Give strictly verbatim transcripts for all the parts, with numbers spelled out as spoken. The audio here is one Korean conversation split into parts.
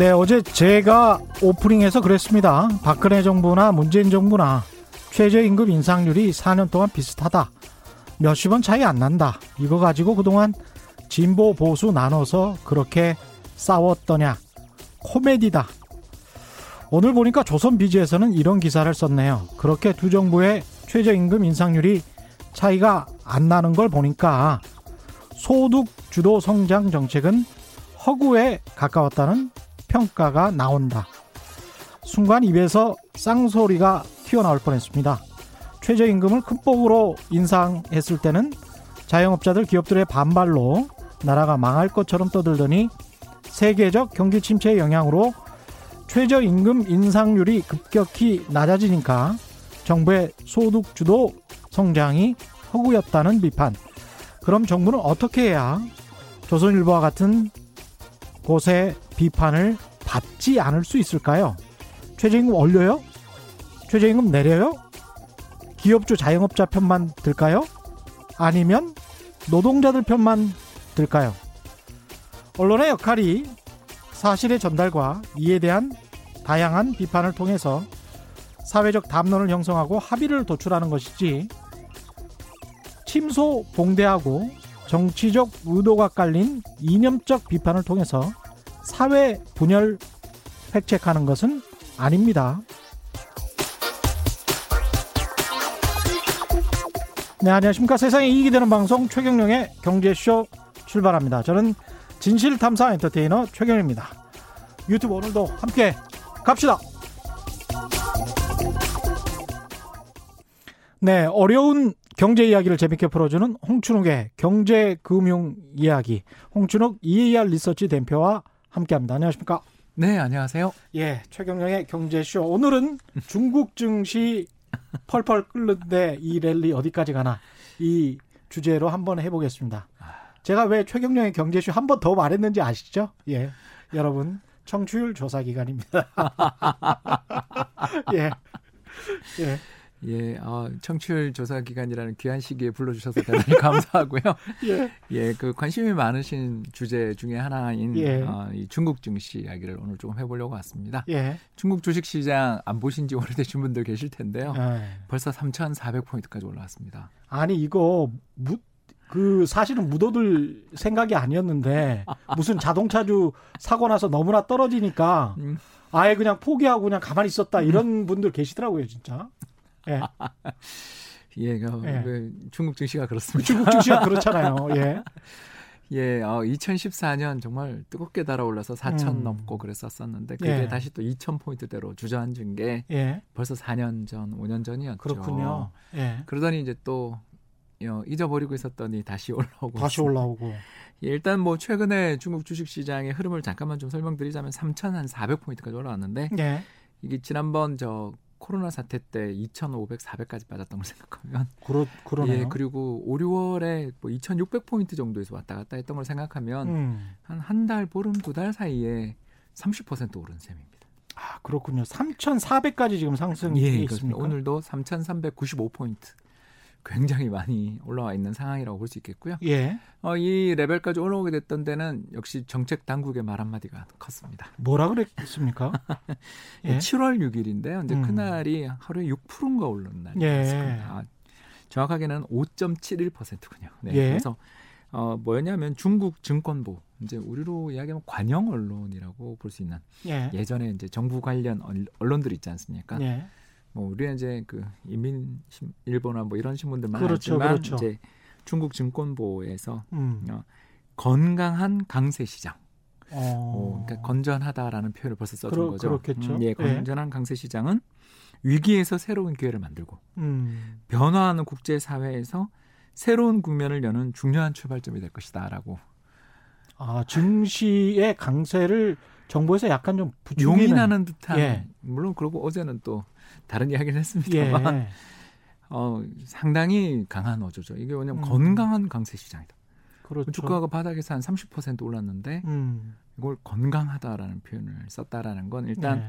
네, 어제 제가 오프닝에서 그랬습니다. 박근혜 정부나 문재인 정부나 최저임금 인상률이 사 년 동안 비슷하다. 몇십 원 차이 안 난다. 이거 가지고 그동안 진보 보수 나눠서 그렇게 싸웠더냐. 코미디다. 오늘 보니까 조선비지에서는 이런 기사를 썼네요. 그렇게 두 정부의 최저임금 인상률이 차이가 안 나는 걸 보니까 소득 주도 성장 정책은 허구에 가까웠다는 평가가 나온다. 순간 입에서 쌍소리가 튀어나올 뻔했습니다. 최저임금을 큰 폭으로 인상했을 때는 자영업자들, 기업들의 반발로 나라가 망할 것처럼 떠들더니 세계적 경기 침체의 영향으로 최저임금 인상률이 급격히 낮아지니까 정부의 소득주도 성장이 허구였다는 비판. 그럼 정부는 어떻게 해야 조선일보와 같은 곳의 비판을 받지 않을 수 있을까요? 최저임금 올려요? 최저임금 내려요? 기업주 자영업자 편만 들까요? 아니면 노동자들 편만 들까요? 언론의 역할이 사실의 전달과 이에 대한 다양한 비판을 통해서 사회적 담론을 형성하고 합의를 도출하는 것이지, 침소봉대하고 정치적 의도가 깔린 이념적 비판을 통해서 사회 분열 획책하는 것은 아닙니다. 네, 안녕하십니까. 세상에 이익이 되는 방송 최경령의 경제쇼 출발합니다. 저는 진실탐사 엔터테이너 최경영입니다. 유튜브 오늘도 함께 갑시다. 네, 어려운 경제 이야기를 재밌게 풀어주는 홍춘욱의 경제금융 이야기. 홍춘욱 이에이알 리서치 대표와 함께합니다. 안녕하십니까? 네, 안녕하세요. 예, 최경영의 경제쇼. 오늘은 중국 증시 펄펄 끓는데 이 랠리 어디까지 가나, 이 주제로 한번 해보겠습니다. 제가 왜 최경영의 경제쇼 한 번 더 말했는지 아시죠? 예, 여러분 청취율 조사 기간입니다. 예, 예, 예. 어, 청취율 조사 기간이라는 귀한 시기에 불러주셔서 대단히 감사하고요. 예, 예. 그 관심이 많으신 주제 중에 하나인 예. 어, 이 중국 증시 이야기를 오늘 조금 해보려고 왔습니다. 예. 중국 주식 시장 안 보신지 오래되신 분들 계실 텐데요. 예. 벌써 삼천사백 포인트까지 올라왔습니다. 아니 이거 무 그 사실은 묻어둘 생각이 아니었는데 무슨 자동차주 사고 나서 너무나 떨어지니까 아예 그냥 포기하고 그냥 가만히 있었다 이런 분들 계시더라고요, 진짜. 예, 예, 그, 예. 그 중국 증시가 그렇습니다. 중국 증시가 그렇잖아요. 예, 예, 어, 이천십사 년 정말 뜨겁게 달아올라서 사천 음. 넘고 그랬었었는데 그게 예. 다시 또 이천 포인트대로 주저앉은 게 예. 벌써 사 년 전, 오 년 전이었죠. 그렇군요. 예. 그러더니 이제 또 잊어버리고 있었더니 다시 올라오고 다시 올라오고 예, 일단 뭐 최근에 중국 주식시장의 흐름을 잠깐만 좀 설명드리자면 삼천사백 포인트까지 올라왔는데 예. 이게 지난번 저 코로나 사태 때 이천오백, 사백까지 빠졌던 걸 생각하면 그렇, 그러네요. 예, 그리고 오, 유월에 뭐 이천육백 포인트 정도에서 왔다 갔다 했던 걸 생각하면 음. 한 한 달, 보름, 두 달 사이에 삼십 퍼센트 오른 셈입니다. 아, 그렇군요. 삼천사백까지 지금 상승이 예, 있습니다. 오늘도 삼천삼백구십오 포인트. 굉장히 많이 올라와 있는 상황이라고 볼 수 있겠고요. 예. 어, 이 레벨까지 올라오게 됐던 데는 역시 정책 당국의 말 한마디가 컸습니다. 뭐라 그랬습니까? 예. 칠월 육일인데요. 이제 음. 그날이 하루에 육 퍼센트인가 오른 날이었습니다. 예. 아, 정확하게는 오 점 칠일 퍼센트군요. 네. 예. 그래서 어, 뭐였냐면 중국 증권부, 이제 우리로 이야기하면 관영 언론이라고 볼 수 있는 예. 예전에 이제 정부 관련 언론들 있지 않습니까? 예. 뭐 우리는 이제 그 인민일보나 뭐 이런 신문들만 그렇죠, 하지만 그렇죠. 이제 중국 증권보에서 음. 어, 건강한 강세 시장, 어. 뭐 그러니까 건전하다라는 표현을 벌써 써준 그러, 거죠. 그렇겠죠. 음, 예, 건전한 예. 강세 시장은 위기에서 새로운 기회를 만들고 음. 변화하는 국제 사회에서 새로운 국면을 여는 중요한 출발점이 될 것이다라고. 아, 증시의 강세를 정부에서 약간 좀 부추기는. 용인하는 듯한. 예. 물론 그러고 어제는 또 다른 이야기를 했습니다만 예. 어, 상당히 강한 어조죠. 이게 왜냐하면 음. 건강한 강세 시장이다. 그렇죠. 주가가 바닥에서 한 삼십 퍼센트 올랐는데 음. 이걸 건강하다라는 표현을 썼다라는 건 일단 예.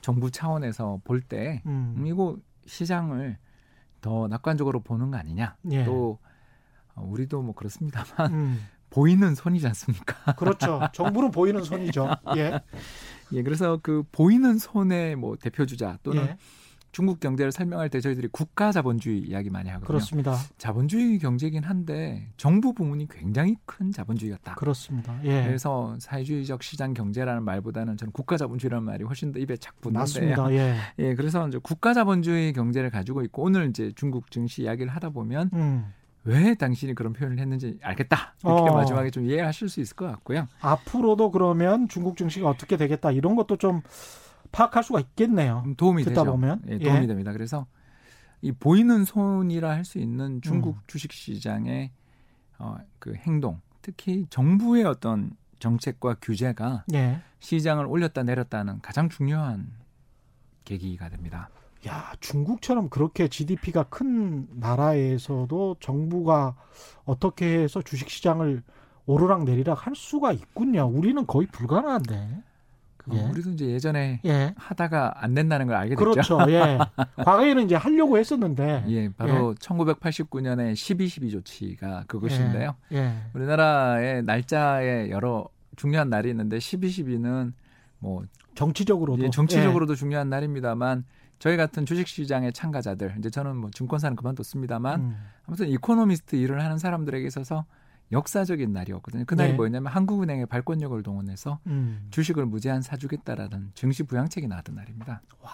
정부 차원에서 볼 때 음. 이거 시장을 더 낙관적으로 보는 거 아니냐. 예. 또 우리도 뭐 그렇습니다만 음. 보이는 손이지 않습니까? 그렇죠. 정부는 보이는 손이죠. 예. 예, 그래서 그 보이는 손의 뭐 대표주자 또는 예. 중국 경제를 설명할 때 저희들이 국가 자본주의 이야기 많이 하거든요. 그렇습니다. 자본주의 경제긴 한데 정부 부문이 굉장히 큰 자본주의 같다. 그렇습니다. 예. 그래서 사회주의적 시장 경제라는 말보다는 저는 국가 자본주의라는 말이 훨씬 더 입에 착 붙는데. 맞습니다. 예. 예. 그래서 이제 국가 자본주의 경제를 가지고 있고 오늘 이제 중국 증시 이야기를 하다 보면 음. 왜 당신이 그런 표현을 했는지 알겠다. 이렇게 어. 마지막에 좀 이해하실 수 있을 것 같고요. 앞으로도 그러면 중국 증시가 어떻게 되겠다 이런 것도 좀 파악할 수가 있겠네요. 도움이 되죠. 보면. 예, 도움이 예. 됩니다. 그래서 이 보이는 손이라 할 수 있는 중국 음. 주식시장의 어, 그 행동, 특히 정부의 어떤 정책과 규제가 예. 시장을 올렸다 내렸다 하는 가장 중요한 계기가 됩니다. 야, 중국처럼 그렇게 지디피가 큰 나라에서도 정부가 어떻게 해서 주식시장을 오르락 내리락 할 수가 있군요. 우리는 거의 불가능한데. 예. 어, 우리도 이제 예전에 예. 하다가 안 된다는 걸 알게 됐죠. 그렇죠. 예. 과거에는 이제 하려고 했었는데. 예, 바로 예. 천구백팔십구 년에 십이 십이 조치가 그것인데요. 예. 예. 우리나라의 날짜에 여러 중요한 날이 있는데 십이 십이는 뭐 정치적으로도 예, 정치적으로도 예. 중요한 날입니다만 저희 같은 주식시장의 참가자들, 이제 저는 뭐 증권사는 그만뒀습니다만 음. 아무튼 이코노미스트 일을 하는 사람들에게 있어서. 역사적인 날이었거든요. 그날이 네. 뭐였냐면 한국은행의 발권력을 동원해서 음. 주식을 무제한 사주겠다라는 증시 부양책이 나왔던 날입니다. 와,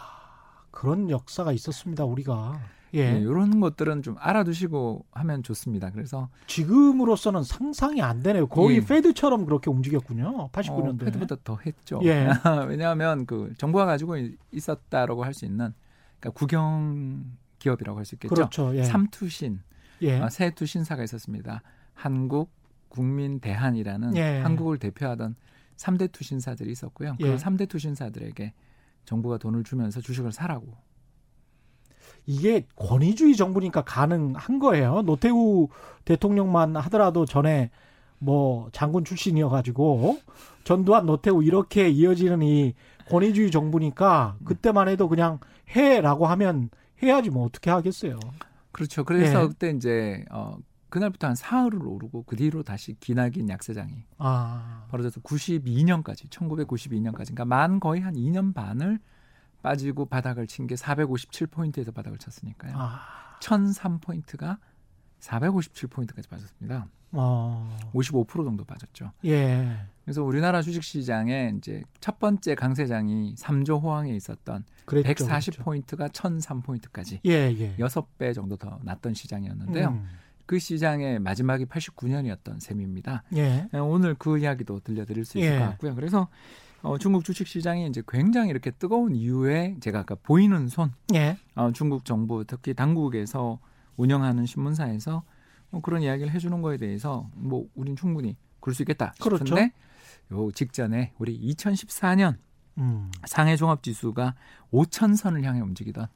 그런 역사가 있었습니다. 우리가. 예. 네, 이런 것들은 좀 알아두시고 하면 좋습니다. 그래서 지금으로서는 상상이 안 되네요. 거의 예. 페드처럼 그렇게 움직였군요. 팔십구 년도에. 어, 페드보다 더 했죠. 예. 왜냐하면 그 정부가 가지고 있었다라고 할 수 있는 그러니까 국영 기업이라고 할 수 있겠죠. 그렇죠. 예. 삼투신, 예. 어, 세 투신사가 있었습니다. 한국, 국민, 대한이라는 예. 한국을 대표하던 삼 대 투신사들이 있었고요. 예. 그 삼 대 투신사들에게 정부가 돈을 주면서 주식을 사라고. 이게 권위주의 정부니까 가능한 거예요. 노태우 대통령만 하더라도 전에 뭐 장군 출신이어가지고 전두환, 노태우 이렇게 이어지는 이 권위주의 정부니까 그때만 해도 그냥 해라고 하면 해야지 뭐 어떻게 하겠어요. 그렇죠. 그래서 예. 그때 이제... 어, 그날부터 한 사흘을 오르고 그 뒤로 다시 기나긴 약세장이 아. 벌어져서 구십이 년까지, 천구백구십이 년까지, 그러니까 만 거의 한 이 년 반을 빠지고 바닥을 친 게 사백오십칠 포인트에서 바닥을 쳤으니까요. 아. 천삼 포인트가 사백오십칠 포인트까지 빠졌습니다. 아. 오십오 퍼센트 정도 빠졌죠. 예. 그래서 우리나라 주식시장의 이제 첫 번째 강세장이 삼조 호황에 있었던 그랬죠, 백사십 포인트가 천삼 포인트까지 예, 예. 여섯 배 정도 더 났던 시장이었는데요. 음. 그 시장의 마지막이 팔십구 년이었던 셈입니다. 예. 오늘 그 이야기도 들려드릴 수 있을 예. 것 같고요. 그래서 어, 중국 주식시장이 이제 굉장히 이렇게 뜨거운 이유에 제가 아까 보이는 손, 예. 어, 중국 정부 특히 당국에서 운영하는 신문사에서 뭐 그런 이야기를 해주는 거에 대해서 뭐 우린 충분히 굴 수 있겠다 싶은데 그렇죠. 요 직전에 우리 이천십사 년 음. 상해종합지수가 오천 선을 향해 움직이던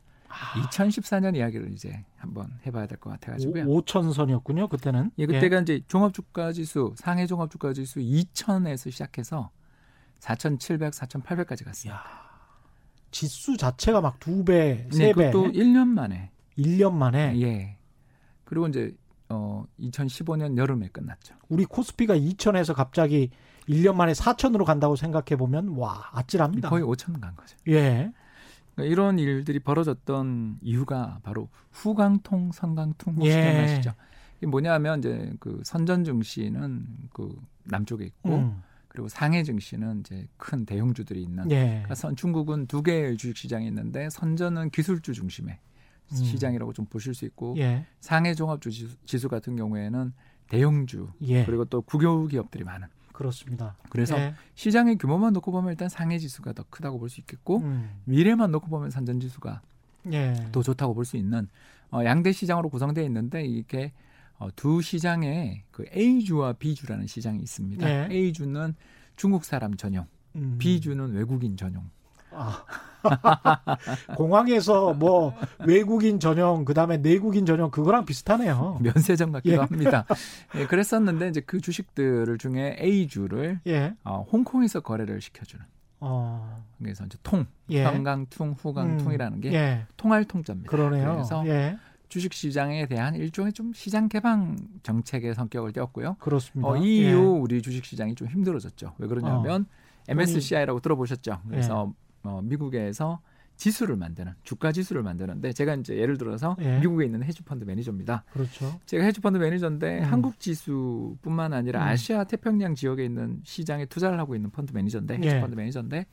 이천십사 년 이야기를 이제 한번 해봐야 될 것 같아가지고요. 오천 선이었군요, 그때는. 예, 그때가 예. 이제 종합주가지수, 상해종합주가지수 이천에서 시작해서 사천칠백, 사천팔백까지 갔습니다. 지수 자체가 막 두 배, 세 배. 네, 그것도 일 년 만에. 일 년 만에? 예. 그리고 이제 어, 이천십오 년 여름에 끝났죠. 우리 코스피가 이천에서 갑자기 일 년 만에 사천으로 간다고 생각해보면 와, 아찔합니다. 거의 오천 간 거죠. 예. 이런 일들이 벌어졌던 이유가 바로 후강통, 선강통 혹시 기억나시죠? 예. 뭐냐면 이제 그 선전 증시는 그 남쪽에 있고 음. 그리고 상해 증시는 이제 큰 대형주들이 있는. 예. 그래서 중국은 두 개의 주식 시장이 있는데 선전은 기술주 중심의 음. 시장이라고 좀 보실 수 있고 예. 상해 종합주지수 지수 같은 경우에는 대형주 예. 그리고 또 국유 기업들이 많은. 그렇습니다. 그래서 예. 시장의 규모만 놓고 보면 일단 상해 지수가 더 크다고 볼 수 있겠고 음. 미래만 놓고 보면 선전 지수가 예. 더 좋다고 볼 수 있는 어, 양대 시장으로 구성되어 있는데 이게 어, 두 시장에 그 A주와 B주라는 시장이 있습니다. 예. A주는 중국 사람 전용, 음. B주는 외국인 전용. 아. 공항에서 뭐 외국인 전용 그다음에 내국인 전용 그거랑 비슷하네요. 면세점 같기도 예. 합니다. 예, 그랬었는데 이제 그 주식들 중에 A주를 예. 어, 홍콩에서 거래를 시켜주는. 어. 그래서 이제 통, 경강통, 예. 후강통이라는 게 음. 예. 통할 통자입니다. 그러네요. 그래서 예. 주식시장에 대한 일종의 좀 시장 개방 정책의 성격을 띄었고요. 그렇습니다. 어, 이 이후 예. 우리 주식시장이 좀 힘들어졌죠. 왜 그러냐면 어. 엠에스시아이라고 들어보셨죠. 그래서 예. 어, 미국에서 지수를 만드는, 주가 지수를 만드는데 제가 이제 예를 들어서 예. 미국에 있는 헤지펀드 매니저입니다. 그렇죠. 제가 헤지펀드 매니저인데 음. 한국 지수뿐만 아니라 음. 아시아 태평양 지역에 있는 시장에 투자를 하고 있는 펀드 매니저인데 예. 헤지펀드 매니저인데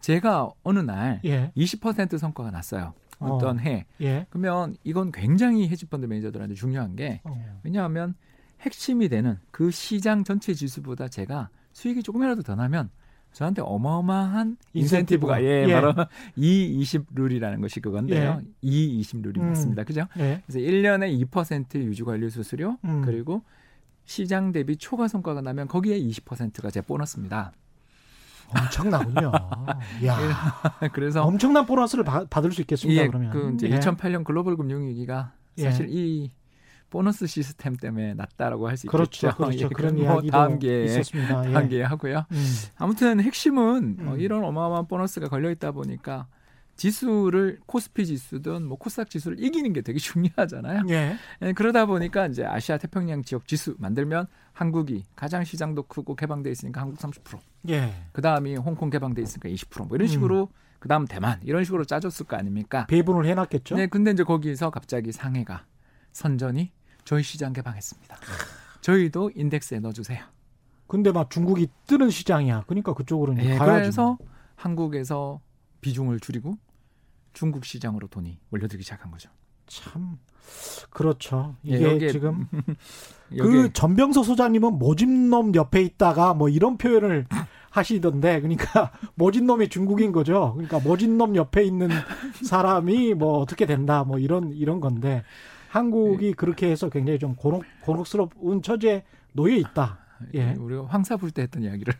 제가 어느 날 예. 이십 퍼센트 성과가 났어요. 어떤 어. 해. 예. 그러면 이건 굉장히 헤지펀드 매니저들한테 중요한 게 어. 왜냐하면 핵심이 되는 그 시장 전체 지수보다 제가 수익이 조금이라도 더 나면 저한테 어마어마한 인센티브가, 인센티브가 예, 예. 바로 이 이십 룰이라는 것이 그건데요. 예. 이 이십 룰이 음. 맞습니다. 그죠? 예. 그래서 일 년에 이 퍼센트 유지관리 수수료 음. 그리고 시장 대비 초과 성과가 나면 거기에 이십 퍼센트가 제 보너스입니다. 엄청나군요. 야. 그래서 엄청난 보너스를 바, 받을 수 있겠습니다. 예, 그러면 그 이제 예. 이천팔 년 글로벌 금융위기가 사실 예. 이 보너스 시스템 때문에 났다라고 할 수 그렇죠, 있겠죠. 그렇죠. 예, 그런 뭐 이야기도 다음 기회에, 있었습니다. 다음 기회에 예. 하고요. 음. 아무튼 핵심은 음. 어, 이런 어마어마한 보너스가 걸려 있다 보니까 지수를 코스피 지수든 뭐 코스닥 지수를 이기는 게 되게 중요하잖아요. 예. 예, 그러다 보니까 이제 아시아 태평양 지역 지수 만들면 한국이 가장 시장도 크고 개방돼 있으니까 한국 삼십 퍼센트. 예. 그 다음이 홍콩 개방돼 있으니까 이십 퍼센트. 뭐 이런 식으로. 음. 그 다음 대만 이런 식으로 짜줬을 거 아닙니까? 배분을 해놨겠죠. 네. 근데 이제 거기서 갑자기 상해가 선전이 저희 시장 개방했습니다. 저희도 인덱스에 넣어주세요. 근데 막 중국이 뜨는 시장이야. 그러니까 그쪽으로는 예, 가야지. 그래서 한국에서 비중을 줄이고 중국 시장으로 돈이 몰려들기 시작한 거죠. 참 그렇죠. 이게 예, 여기에, 지금 그 전병서 소장님은 모진놈 옆에 있다가 뭐 이런 표현을 하시던데, 그러니까 모진놈이 중국인 거죠. 그러니까 모진놈 옆에 있는 사람이 뭐 어떻게 된다 뭐 이런 이런 건데. 한국이 그렇게 해서 굉장히 좀 고록, 고록스러운 처지에 놓여 있다. 예. 우리가 황사 불 때 했던 이야기를.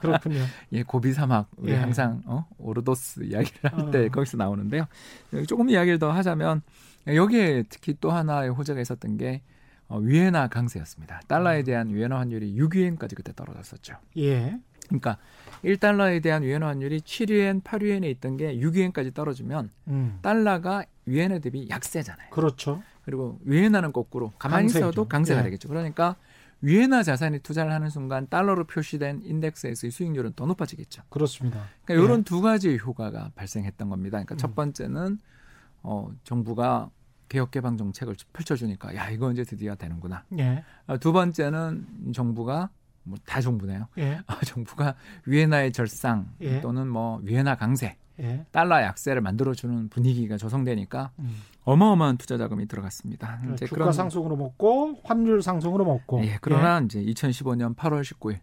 그렇군요. 예, 고비 사막. 우리 예. 항상 어? 오르도스 이야기를 할 때 어. 거기서 나오는데요. 조금 이야기를 더 하자면 여기에 특히 또 하나의 호재가 있었던 게 위엔화 강세였습니다. 달러에 대한 위엔화 환율이 육 위엔까지 그때 떨어졌었죠. 예. 그러니까 일 달러에 대한 위엔화 환율이 칠 위엔, 팔 위엔에 있던 게 육 위엔까지 떨어지면 음. 달러가 위엔화 대비 약세잖아요. 그렇죠. 그리고 위엔화는 거꾸로 가만히 강세죠. 있어도 강세가 예. 되겠죠. 그러니까 위엔화 자산에 투자를 하는 순간 달러로 표시된 인덱스에서의 수익률은 더 높아지겠죠. 그렇습니다. 그러니까 이런 예. 두 가지의 효과가 발생했던 겁니다. 그러니까 음. 첫 번째는 어, 정부가 개혁개방 정책을 펼쳐주니까 야 이거 이제 드디어 되는구나. 예. 두 번째는 정부가 뭐 다 정부네요. 예. 아, 정부가 위엔화의 절상 예. 또는 뭐 위엔화 강세, 예. 달러 약세를 만들어주는 분위기가 조성되니까 음. 어마어마한 투자 자금이 들어갔습니다. 그러니까 이제 주가 그런, 상승으로 먹고 환율 상승으로 먹고. 예, 그러나 예. 이제 이천십오 년 팔월 십구일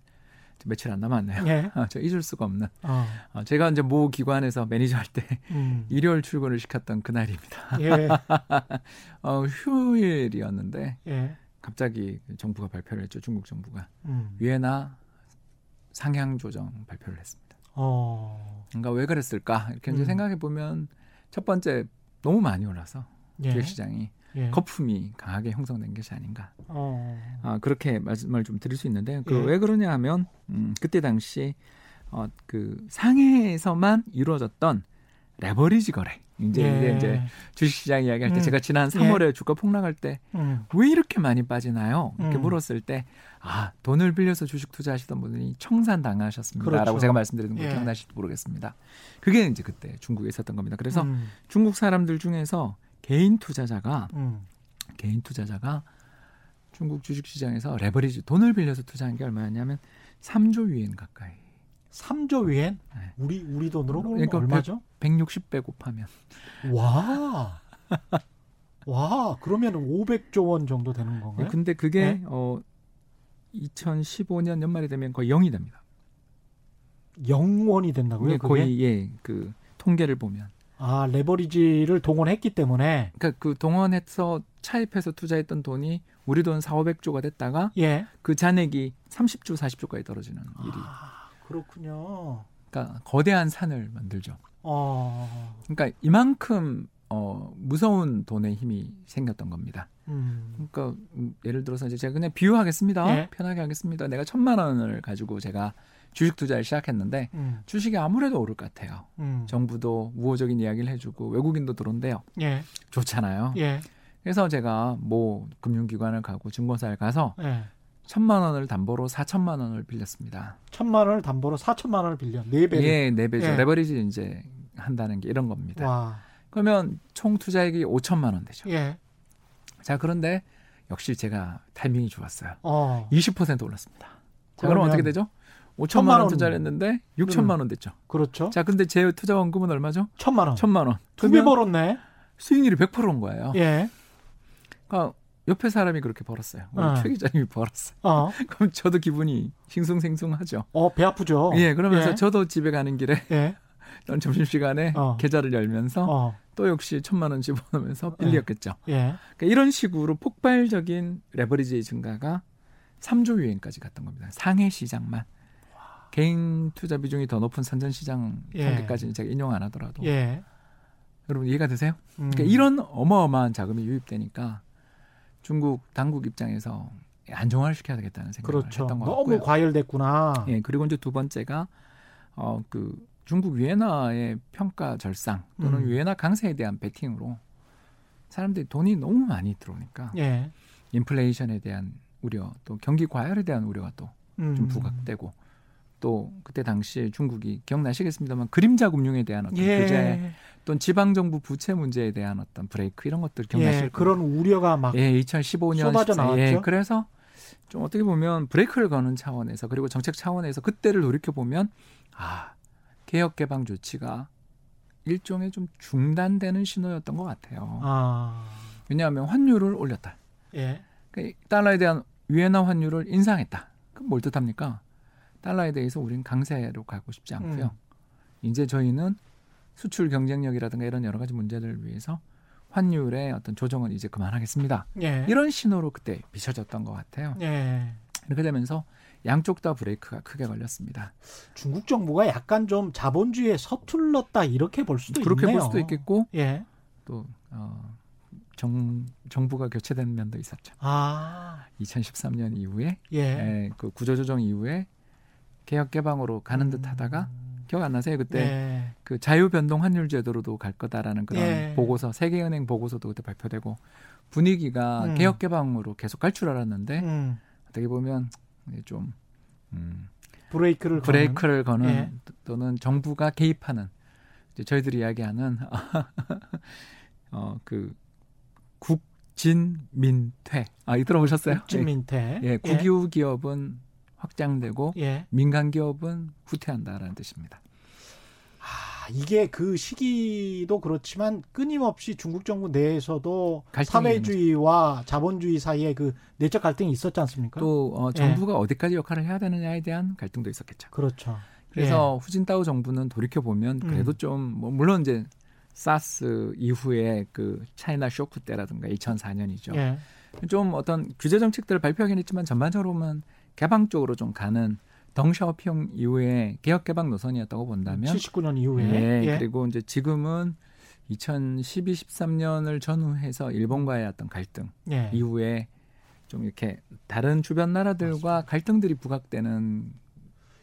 며칠 안 남았네요. 예. 아, 저 잊을 수가 없는. 어. 아, 제가 이제 모 기관에서 매니저할 때 음. 일요일 출근을 시켰던 그날입니다. 예. 어, 휴일이었는데. 예. 갑자기 정부가 발표를 했죠. 중국 정부가. 음. 위엔화 상향 조정 발표를 했습니다. 어. 그러니까 왜 그랬을까? 이렇게 음. 이제 생각해 보면 첫 번째 너무 많이 올라서 예. 주식시장이 예. 거품이 강하게 형성된 것이 아닌가. 어. 아, 그렇게 말씀을 좀 드릴 수 있는데 그 왜 예. 그러냐 하면 음, 그때 당시 어, 그 상해에서만 이루어졌던 레버리지 거래. 이제, 예. 이제, 이제 주식시장 이야기할 때 음. 제가 지난 삼월에 예. 주가 폭락할 때 왜 음. 이렇게 많이 빠지나요? 이렇게 음. 물었을 때 아, 돈을 빌려서 주식 투자하시던 분들이 청산당하셨습니다. 그렇죠. 라고 제가 말씀드리는 거 예. 기억나실지 모르겠습니다. 그게 이제 그때 중국에 있었던 겁니다. 그래서 음. 중국 사람들 중에서 개인 투자자가 음. 개인 투자자가 중국 주식시장에서 레버리지 돈을 빌려서 투자한 게 얼마였냐면 삼조 위엔 가까이. 삼조 위엔? 네. 우리 우리 돈으로 그러니까 얼마죠? 백육십 배 곱하면 와. 와, 그러면 오백조 원 정도 되는 건가요? 근데 그게 네? 어 이천십오 년 연말이 되면 거의 영이 됩니다. 영원이 된다고요? 네, 거의 예. 그 통계를 보면 아, 레버리지를 동원했기 때문에 그러니까 그 동원해서 차입해서 투자했던 돈이 우리 돈 사천오백조가 됐다가 예. 그 잔액이 삼십조, 사십조까지 떨어지는 아. 일이 그렇군요. 그러니까 거대한 산을 만들죠. 어. 그러니까 이만큼 어, 무서운 돈의 힘이 생겼던 겁니다. 음. 그러니까 예를 들어서 이제 제가 그냥 비유하겠습니다. 네. 편하게 하겠습니다. 내가 천만 원을 가지고 제가 주식 투자를 시작했는데 음. 주식이 아무래도 오를 것 같아요. 음. 정부도 우호적인 이야기를 해주고 외국인도 들어온대요. 예. 좋잖아요. 예. 그래서 제가 뭐 금융기관을 가고 증권사에 가서 예. 천만 원을 담보로 사천만 원을 빌렸습니다. 천만 원을 담보로 사천만 원을 빌려. 네 배. 예, 네 배죠. 예. 레버리지 이제 한다는 게 이런 겁니다. 와. 그러면 총 투자액이 오천만 원 되죠. 예. 자, 그런데 역시 제가 타이밍이 좋았어요. 어. 이십 퍼센트 올랐습니다. 자, 그럼 어떻게 되죠? 오천만 원 투자를 했는데 육천만 원 됐죠. 그렇죠. 자, 근데 제 투자 원금은 얼마죠? 천만 원. 천만 원. 두 배 벌었네. 수익률이 백 퍼센트인 거예요. 예. 그러니까 옆에 사람이 그렇게 벌었어요. 어. 최 기자님이 벌었어요. 어. 그럼 저도 기분이 싱숭생숭하죠. 어, 배 아프죠. 예, 그러면서 예. 저도 집에 가는 길에 예. 점심시간에 어. 계좌를 열면서 어. 또 역시 천만 원 집어넣으면서 빌렸겠죠. 예. 예. 그러니까 이런 식으로 폭발적인 레버리지의 증가가 삼 조 유행까지 갔던 겁니다. 상해 시장만. 개인 투자 비중이 더 높은 선전 시장 통계까지는 예. 제가 인용 안 하더라도 예. 여러분 이해가 되세요? 음. 그러니까 이런 어마어마한 자금이 유입되니까 중국 당국 입장에서 안정화를 시켜야 되겠다는 생각을 그렇죠. 했던 것 같고요. 너무 과열됐구나. 예, 그리고 이제 두 번째가 어, 그 중국 위엔화의 평가 절상 또는 음. 위엔화 강세에 대한 베팅으로 사람들이 돈이 너무 많이 들어오니까 예. 인플레이션에 대한 우려 또 경기 과열에 대한 우려가 또 좀 음. 부각되고 또 그때 당시에 중국이 기억나시겠습니다만 그림자 금융에 대한 어떤 예. 규제 또는 지방정부 부채 문제에 대한 어떤 브레이크 이런 것들 기억나실 예, 그런 우려가 막 예, 이천십오 년 쏟아져 나왔죠. 예, 그래서 좀 어떻게 보면 브레이크를 거는 차원에서 그리고 정책 차원에서 그때를 돌이켜보면 아 개혁개방 조치가 일종의 좀 중단되는 신호였던 것 같아요. 아. 왜냐하면 환율을 올렸다. 예. 그러니까 달러에 대한 위엔화 환율을 인상했다. 그럼 뭘 뜻합니까? 달러에 대해서 우린 강세로 가고 싶지 않고요. 음. 이제 저희는 수출 경쟁력이라든가 이런 여러 가지 문제들을 위해서 환율의 어떤 조정은 이제 그만하겠습니다. 예. 이런 신호로 그때 비춰졌던 것 같아요. 예. 이렇게 되면서 양쪽 다 브레이크가 크게 걸렸습니다. 중국 정부가 약간 좀 자본주의에 서툴렀다 이렇게 볼 수도 그렇게 있네요. 그렇게 볼 수도 있겠고 예. 또 어, 정, 정부가 교체된 면도 있었죠. 아. 이천십삼 년 이후에 예. 예, 그 구조조정 이후에 개혁개방으로 가는 듯 하다가 음. 기억 안 나세요? 그때 예. 그 자유변동환율 제도로도 갈 거다라는 그런 예. 보고서, 세계은행 보고서도 그때 발표되고 분위기가 음. 개혁개방으로 계속 갈 줄 알았는데 음. 어떻게 보면 좀 음, 브레이크를, 브레이크를 거는, 거는 예. 또는 정부가 개입하는 이제 저희들이 이야기하는 어, 그 국진민퇴 아, 이 들어보셨어요? 국진민퇴. 예, 예. 국유 기업은 확장되고 예. 민간 기업은 후퇴한다라는 뜻입니다. 아, 이게 그 시기도 그렇지만 끊임없이 중국 정부 내에서도 사회주의와 자본주의 사이에 그 내적 갈등이 있었지 않습니까? 또 어, 정부가 예. 어디까지 역할을 해야 되느냐에 대한 갈등도 있었겠죠. 그렇죠. 그래서 예. 후진타오 정부는 돌이켜 보면 그래도 음. 좀 뭐 물론 이제 사스 이후에 그 차이나 쇼크 때라든가 이천사 년이죠. 예. 좀 어떤 규제 정책들을 발표하긴 했지만 전반적으로만 개방 쪽으로 좀 가는 덩샤오핑 이후에 개혁 개방 노선이었다고 본다면 칠십구 년 이후에 예, 예. 그리고 이제 지금은 이천십이, 십삼 년을 전후해서 일본과의 어떤 갈등 예. 이후에 좀 이렇게 다른 주변 나라들과 맞습니다. 갈등들이 부각되는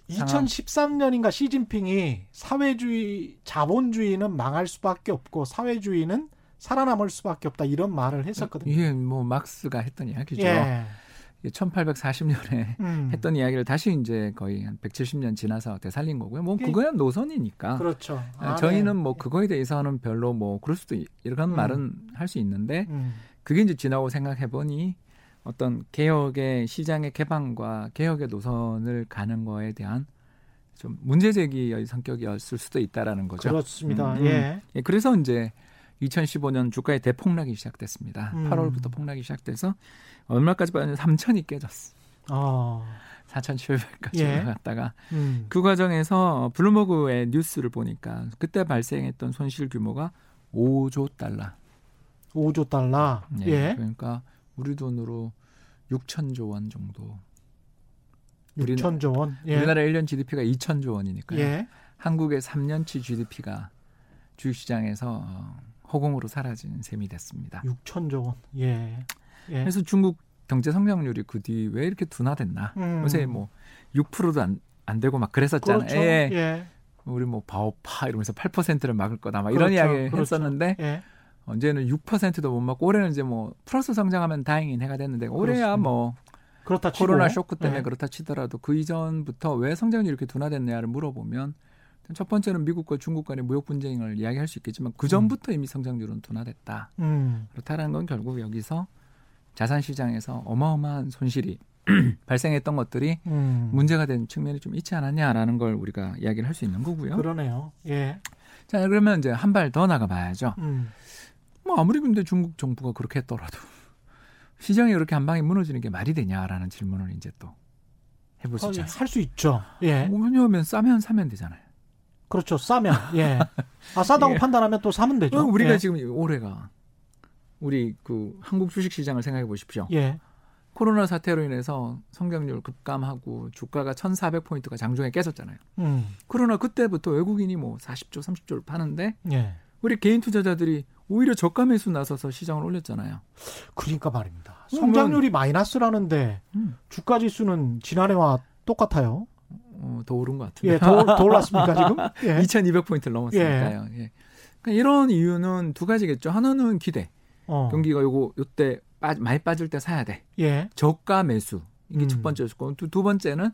이천십삼 년인가 시진핑이 사회주의 자본주의는 망할 수밖에 없고 사회주의는 살아남을 수밖에 없다 이런 말을 했었거든요. 예, 뭐 막스가 했던 이야기죠. 예. 천팔백사십 년에 음. 했던 이야기를 다시 이제 거의 한 백칠십 년 지나서 되살린 거고요. 뭐 그거야 노선이니까. 그렇죠. 아, 저희는 네. 뭐 그거에 대해서는 별로 뭐 그럴 수도 이런 음. 말은 할 수 있는데 음. 그게 이제 지나고 생각해 보니 어떤 개혁의 시장의 개방과 개혁의 노선을 가는 거에 대한 좀 문제 제기의 성격이었을 수도 있다라는 거죠. 그렇습니다. 음. 예. 예. 그래서 이제 이천십오 년 주가의 대폭락이 시작됐습니다. 음. 팔월부터 폭락이 시작돼서 얼마까지 빠졌냐 삼천이 깨졌어. 어. 사천칠백까지 예. 올라갔다가 음. 그 과정에서 블룸버그의 뉴스를 보니까 그때 발생했던 손실 규모가 오조 달러. 오조 달러. 네. 예. 그러니까 우리 돈으로 육천조 원 정도. 육천조 원. 예. 우리나라 일 년 지디피가 이천조 원이니까요. 예. 한국의 삼 년치 지디피가 주식시장에서 허공으로 사라지는 셈이 됐습니다. 육천조 원. 예. 예. 그래서 중국 경제 성장률이 그 뒤 왜 이렇게 둔화됐나? 음. 요새 뭐 육 퍼센트도 안, 안 되고 막 그랬었잖아요. 그렇죠. 예. 예. 우리 뭐 바오파 이러면서 팔 퍼센트를 막을 거다 막 그렇죠. 이런 이야기 그렇죠. 했었는데 예. 언제는 육 퍼센트도 못 막고 올해는 이제 뭐 플러스 성장하면 다행인 해가 됐는데 올해야 그렇습니다. 뭐 그렇다 치고. 코로나 쇼크 때문에 예. 그렇다 치더라도 그 이전부터 왜 성장률이 이렇게 둔화됐냐를 물어보면 첫 번째는 미국과 중국 간의 무역 분쟁을 이야기할 수 있겠지만 그 전부터 음. 이미 성장률은 둔화됐다. 음. 그렇다는 건 결국 여기서 자산시장에서 어마어마한 손실이 발생했던 것들이 음. 문제가 된 측면이 좀 있지 않았냐라는 걸 우리가 이야기를 할 수 있는 거고요. 그러네요. 예. 자, 그러면 이제 한 발 더 나가봐야죠. 음. 뭐 아무리 근데 중국 정부가 그렇게 했더라도 시장이 이렇게 한 방에 무너지는 게 말이 되냐라는 질문을 이제 또 해보시죠. 어, 할 수 있죠. 예. 왜냐하면 싸면 사면 되잖아요. 그렇죠. 싸면. 예. 아, 싸다고 예. 판단하면 또 사면 되죠. 우리가 예. 지금 올해가 우리 그 한국 주식 시장을 생각해 보십시오. 예. 코로나 사태로 인해서 성장률 급감하고 주가가 천사백 포인트가 장중에 깨졌잖아요. 음. 그러나 그때부터 외국인이 뭐 사십조, 삼십조를 파는데 예. 우리 개인 투자자들이 오히려 저가 매수 나서서 시장을 올렸잖아요. 그러니까 말입니다. 성장률이 마이너스라는데 음. 주가 지수는 지난해와 똑같아요. 어, 더 오른 것 같은데. 예, 더, 더 올랐습니까 지금? 예. 이천이백 포인트를 넘었으니까요. 예. 예. 그러니까 이런 이유는 두 가지겠죠. 하나는 기대. 어. 경기가 요거 요때 많이 빠질 때 사야 돼. 예. 저가 매수. 이게 음. 첫 번째 조건. 두, 두 번째는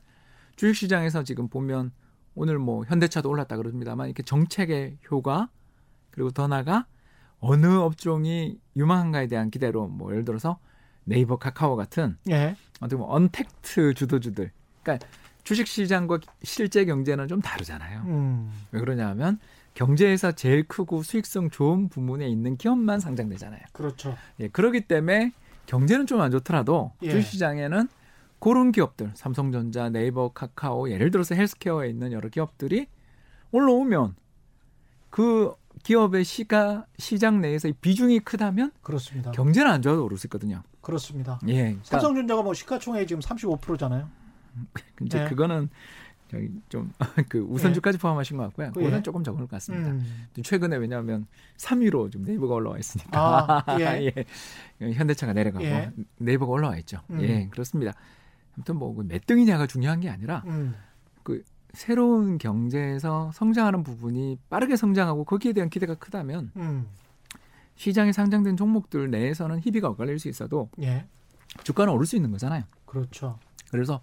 주식시장에서 지금 보면 오늘 뭐 현대차도 올랐다 그럽니다만 이렇게 정책의 효과 그리고 더 나아가 어느 업종이 유망한가에 대한 기대로 뭐 예를 들어서 네이버, 카카오 같은 예. 어떻게 보면 언택트 주도주들. 그러니까 주식시장과 실제 경제는 좀 다르잖아요. 음. 왜 그러냐 하면 경제에서 제일 크고 수익성 좋은 부문에 있는 기업만 상장되잖아요. 그렇죠. 예, 그렇기 때문에 경제는 좀 안 좋더라도 예. 주식시장에는 그런 기업들, 삼성전자, 네이버, 카카오, 예를 들어서 헬스케어에 있는 여러 기업들이 올라오면 그 기업의 시가 시장 내에서 비중이 크다면 그렇습니다. 경제는 안 좋아도 오를 수 있거든요. 그렇습니다. 예, 그러니까 삼성전자가 뭐 시가총액이 지금 삼십오 퍼센트잖아요. 이제 예. 그거는 저기 좀 그 우선주까지 예. 포함하신 것 같고요. 그건 예. 조금 적을 것 같습니다. 음. 최근에 왜냐하면 삼 위로 지금 네이버가 올라와 있으니까 아, 예. 예. 현대차가 내려가고 예. 네이버가 올라와 있죠. 음. 예, 그렇습니다. 아무튼 뭐 몇 등이냐가 중요한 게 아니라 음. 그 새로운 경제에서 성장하는 부분이 빠르게 성장하고 거기에 대한 기대가 크다면 음. 시장에 상장된 종목들 내에서는 희비가 엇갈릴 수 있어도 예. 주가는 오를 수 있는 거잖아요. 그렇죠. 그래서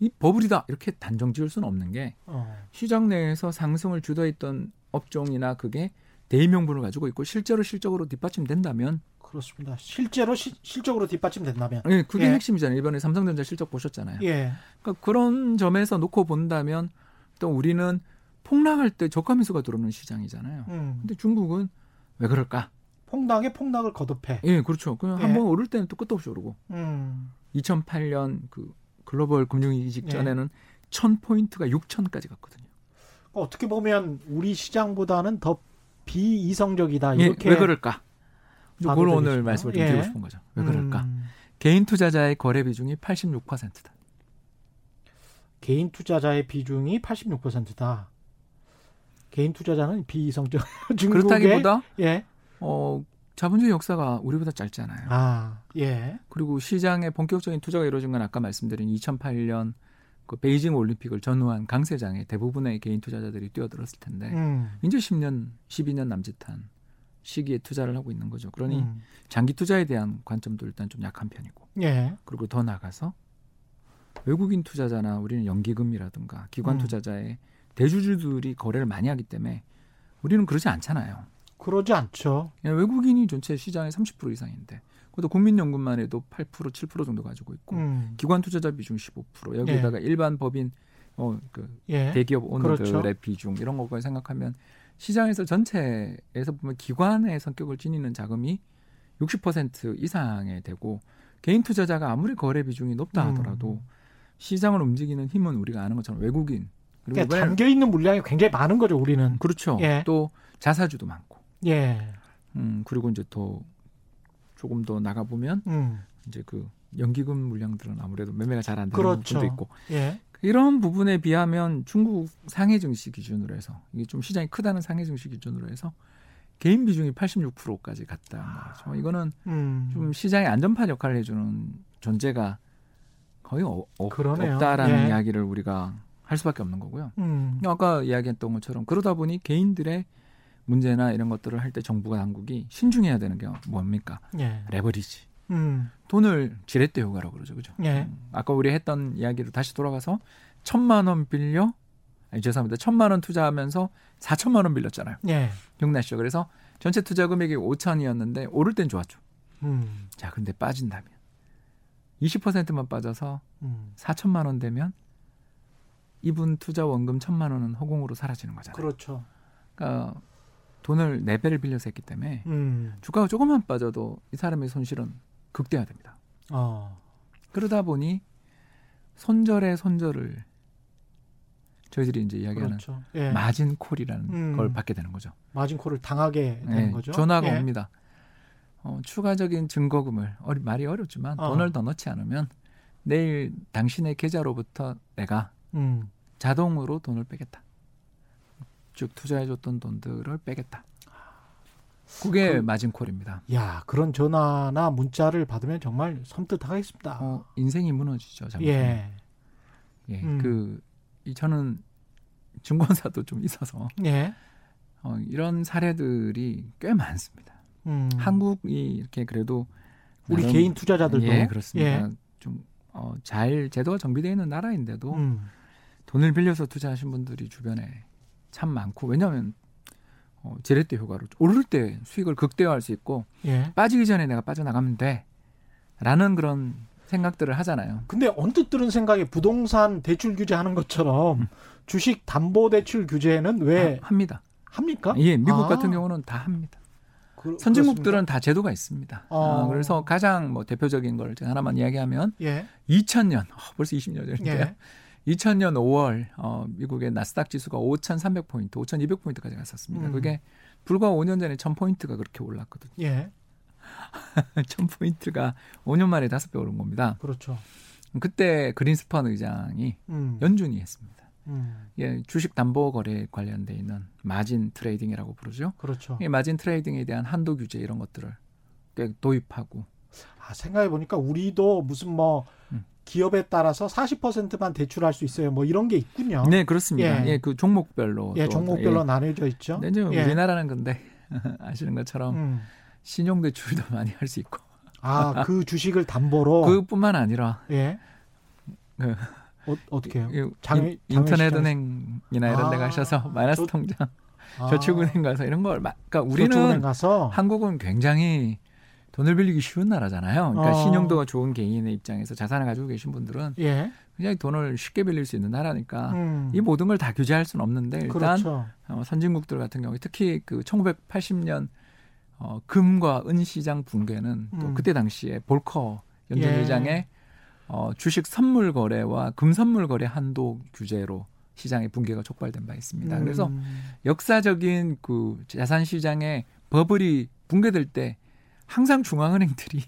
이 버블이다 이렇게 단정 지을 수는 없는 게 어. 시장 내에서 상승을 주도했던 업종이나 그게 대의명분을 가지고 있고 실제로 실적으로 뒷받침된다면 그렇습니다. 실제로 시, 실적으로 뒷받침된다면 예, 그게 예. 핵심이잖아요. 이번에 삼성전자 실적 보셨잖아요. 예. 그러니까 그런 점에서 놓고 본다면 또 우리는 폭락할 때 저가 매수가 들어오는 시장이잖아요. 음. 근데 중국은 왜 그럴까? 폭락에 폭락을 거듭해. 예, 그렇죠. 그냥 예. 한번 오를 때는 또 끝도 없이 오르고 음. 이천팔 년 그 글로벌 금융위기 직전에는 예. 천 포인트가 육천까지 갔거든요. 어떻게 보면 우리 시장보다는 더 비이성적이다. 이렇게 예, 왜 그럴까? 그걸 오늘 말씀을 좀 예. 드리고 싶은 거죠. 왜 그럴까? 음. 개인 투자자의 거래 비중이 팔십육 퍼센트다. 개인 투자자의 비중이 팔십육 퍼센트다. 개인 투자자는 비이성적. 중국의 그렇다기보다 예. 어, 자본주의 역사가 우리보다 짧잖아요. 아, 예. 그리고 시장에 본격적인 투자가 이루어진 건 아까 말씀드린 이천팔 년 그 베이징 올림픽을 전후한 강세장에 대부분의 개인 투자자들이 뛰어들었을 텐데 음. 이제 십 년, 십이 년 남짓한 시기에 투자를 하고 있는 거죠. 그러니 음. 장기 투자에 대한 관점도 일단 좀 약한 편이고 예. 그리고 더 나아가서 외국인 투자자나 우리는 연기금이라든가 기관 음. 투자자의 대주주들이 거래를 많이 하기 때문에 우리는 그러지 않잖아요. 그러지 않죠. 외국인이 전체 시장의 삼십 퍼센트 이상인데 그것도 국민연금만 해도 팔 퍼센트, 칠 퍼센트 정도 가지고 있고 음. 기관 투자자 비중 십오 퍼센트 여기다가 예. 일반 법인 어, 그 예. 대기업 오너들의 그렇죠. 비중 이런 것까지 생각하면 시장에서 전체에서 보면 기관의 성격을 지니는 자금이 육십 퍼센트 이상에 되고 개인 투자자가 아무리 거래 비중이 높다 하더라도 음. 시장을 움직이는 힘은 우리가 아는 것처럼 외국인. 그리고 그러니까 담겨있는 물량이 굉장히 많은 거죠. 우리는. 그렇죠. 예. 또 자사주도 많고. 예. 음 그리고 이제 더 조금 더 나가 보면 음. 이제 그 연기금 물량들은 아무래도 매매가 잘 안 되는 그렇죠. 부분도 있고 예. 이런 부분에 비하면 중국 상해 증시 기준으로 해서 이게 좀 시장이 크다는 상해 증시 기준으로 해서 개인 비중이 팔십육 퍼센트까지 갔다. 뭐. 이거는 음. 좀 시장의 안전판 역할을 해주는 존재가 거의 어, 어, 없다라는 예. 이야기를 우리가 할 수밖에 없는 거고요. 음. 아까 이야기했던 것처럼 그러다 보니 개인들의 문제나 이런 것들을 할 때 정부가 당국이 신중해야 되는 게 뭡니까? 예. 레버리지. 음. 돈을 지렛대 효과라고 그러죠. 그죠? 예. 음, 아까 우리 했던 이야기로 다시 돌아가서 천만 원 빌려 아니, 죄송합니다. 천만 원 투자하면서 사천만 원 빌렸잖아요. 예. 기억나시죠? 그래서 전체 투자 금액이 오천이었는데 오를 땐 좋았죠. 음. 자, 근데 빠진다면 이십 퍼센트만 빠져서 음. 사천만 원 되면 이분 투자 원금 천만 원은 허공으로 사라지는 거잖아요. 그렇죠. 그러니까 돈을 네 배를 빌려서 했기 때문에 음. 주가가 조금만 빠져도 이 사람의 손실은 극대화됩니다. 어. 그러다 보니 손절에 손절을 저희들이 이제 이야기하는 그렇죠. 예. 마진콜이라는 음. 걸 받게 되는 거죠. 마진콜을 당하게 되는 예. 거죠. 전화가 예. 옵니다. 어, 추가적인 증거금을 어리, 말이 어렵지만 어. 돈을 더 넣지 않으면 내일 당신의 계좌로부터 내가 음. 자동으로 돈을 빼겠다. 쭉 투자해줬던 돈들을 빼겠다. 그게 그, 마진콜입니다. 야, 그런 전화나 문자를 받으면 정말 섬뜩하겠습니다. 어, 인생이 무너지죠. 잠깐. 예. 예, 음. 그 저는 증권사도 좀 있어서 예. 어, 이런 사례들이 꽤 많습니다. 음. 한국이 이렇게 그래도 우리 나름, 개인 투자자들도 예, 그렇습니다. 예. 좀 어, 잘 제도가 정비되어 있는 나라인데도 음. 돈을 빌려서 투자하신 분들이 주변에 참 많고 왜냐하면 어, 지렛대 효과로 오를 때 수익을 극대화할 수 있고 예. 빠지기 전에 내가 빠져나가면 돼 라는 그런 생각들을 하잖아요. 근데 언뜻 들은 생각에 부동산 대출 규제하는 것처럼 음. 주식 담보 대출 규제는 왜 아, 합니다. 합니까? 예, 미국 아. 같은 경우는 다 합니다. 그, 선진국들은 그렇습니까? 다 제도가 있습니다. 아. 어, 그래서 가장 뭐 대표적인 걸 제가 하나만 이야기하면 예. 이천 년, 어, 벌써 이십 년 전인데요. 예. 이천 년 오월 어, 미국의 나스닥 지수가 오천삼백 포인트, 오천이백 포인트까지 갔었습니다. 음. 그게 불과 오 년 전에 천 포인트가 그렇게 올랐거든요. 예. 천 포인트가 오 년 만에 다섯 배 오른 겁니다. 그렇죠. 그때 그린스펀 의장이 음. 연준이 했습니다. 음. 예, 주식 담보 거래에 관련돼 있는 마진 트레이딩이라고 부르죠. 그렇죠. 예, 마진 트레이딩에 대한 한도 규제 이런 것들을 꽤 도입하고. 아, 생각해 보니까 우리도 무슨 뭐 음. 기업에 따라서 사십 퍼센트만 대출할 수 있어요. 뭐 이런 게 있군요. 네, 그렇습니다. 예, 예 그 종목별로. 예, 종목별로 예. 나뉘어져 있죠. 네, 예. 우리나라는 근데 아시는 것처럼 음. 신용 대출도 많이 할 수 있고. 아, 그 주식을 담보로. 그뿐만 아니라. 예. 그, 어, 어떻게 해요? 장외, 인터넷은행이나 이런 아, 데 가셔서 마이너스 저, 통장, 아, 저축은행 가서 이런 걸. 그러니까 우리는 가서. 한국은 굉장히 돈을 빌리기 쉬운 나라잖아요. 그러니까 어. 신용도가 좋은 개인의 입장에서 자산을 가지고 계신 분들은 예. 굉장히 돈을 쉽게 빌릴 수 있는 나라니까 음. 이 모든 걸 다 규제할 수는 없는데 일단 그렇죠. 어, 선진국들 같은 경우에 특히 그 천구백팔십 년 어, 금과 은 시장 붕괴는 음. 또 그때 당시에 볼커 연준 예. 의장의 어, 주식 선물 거래와 금 선물 거래 한도 규제로 시장의 붕괴가 촉발된 바 있습니다. 음. 그래서 역사적인 그 자산 시장의 버블이 붕괴될 때 항상 중앙은행들이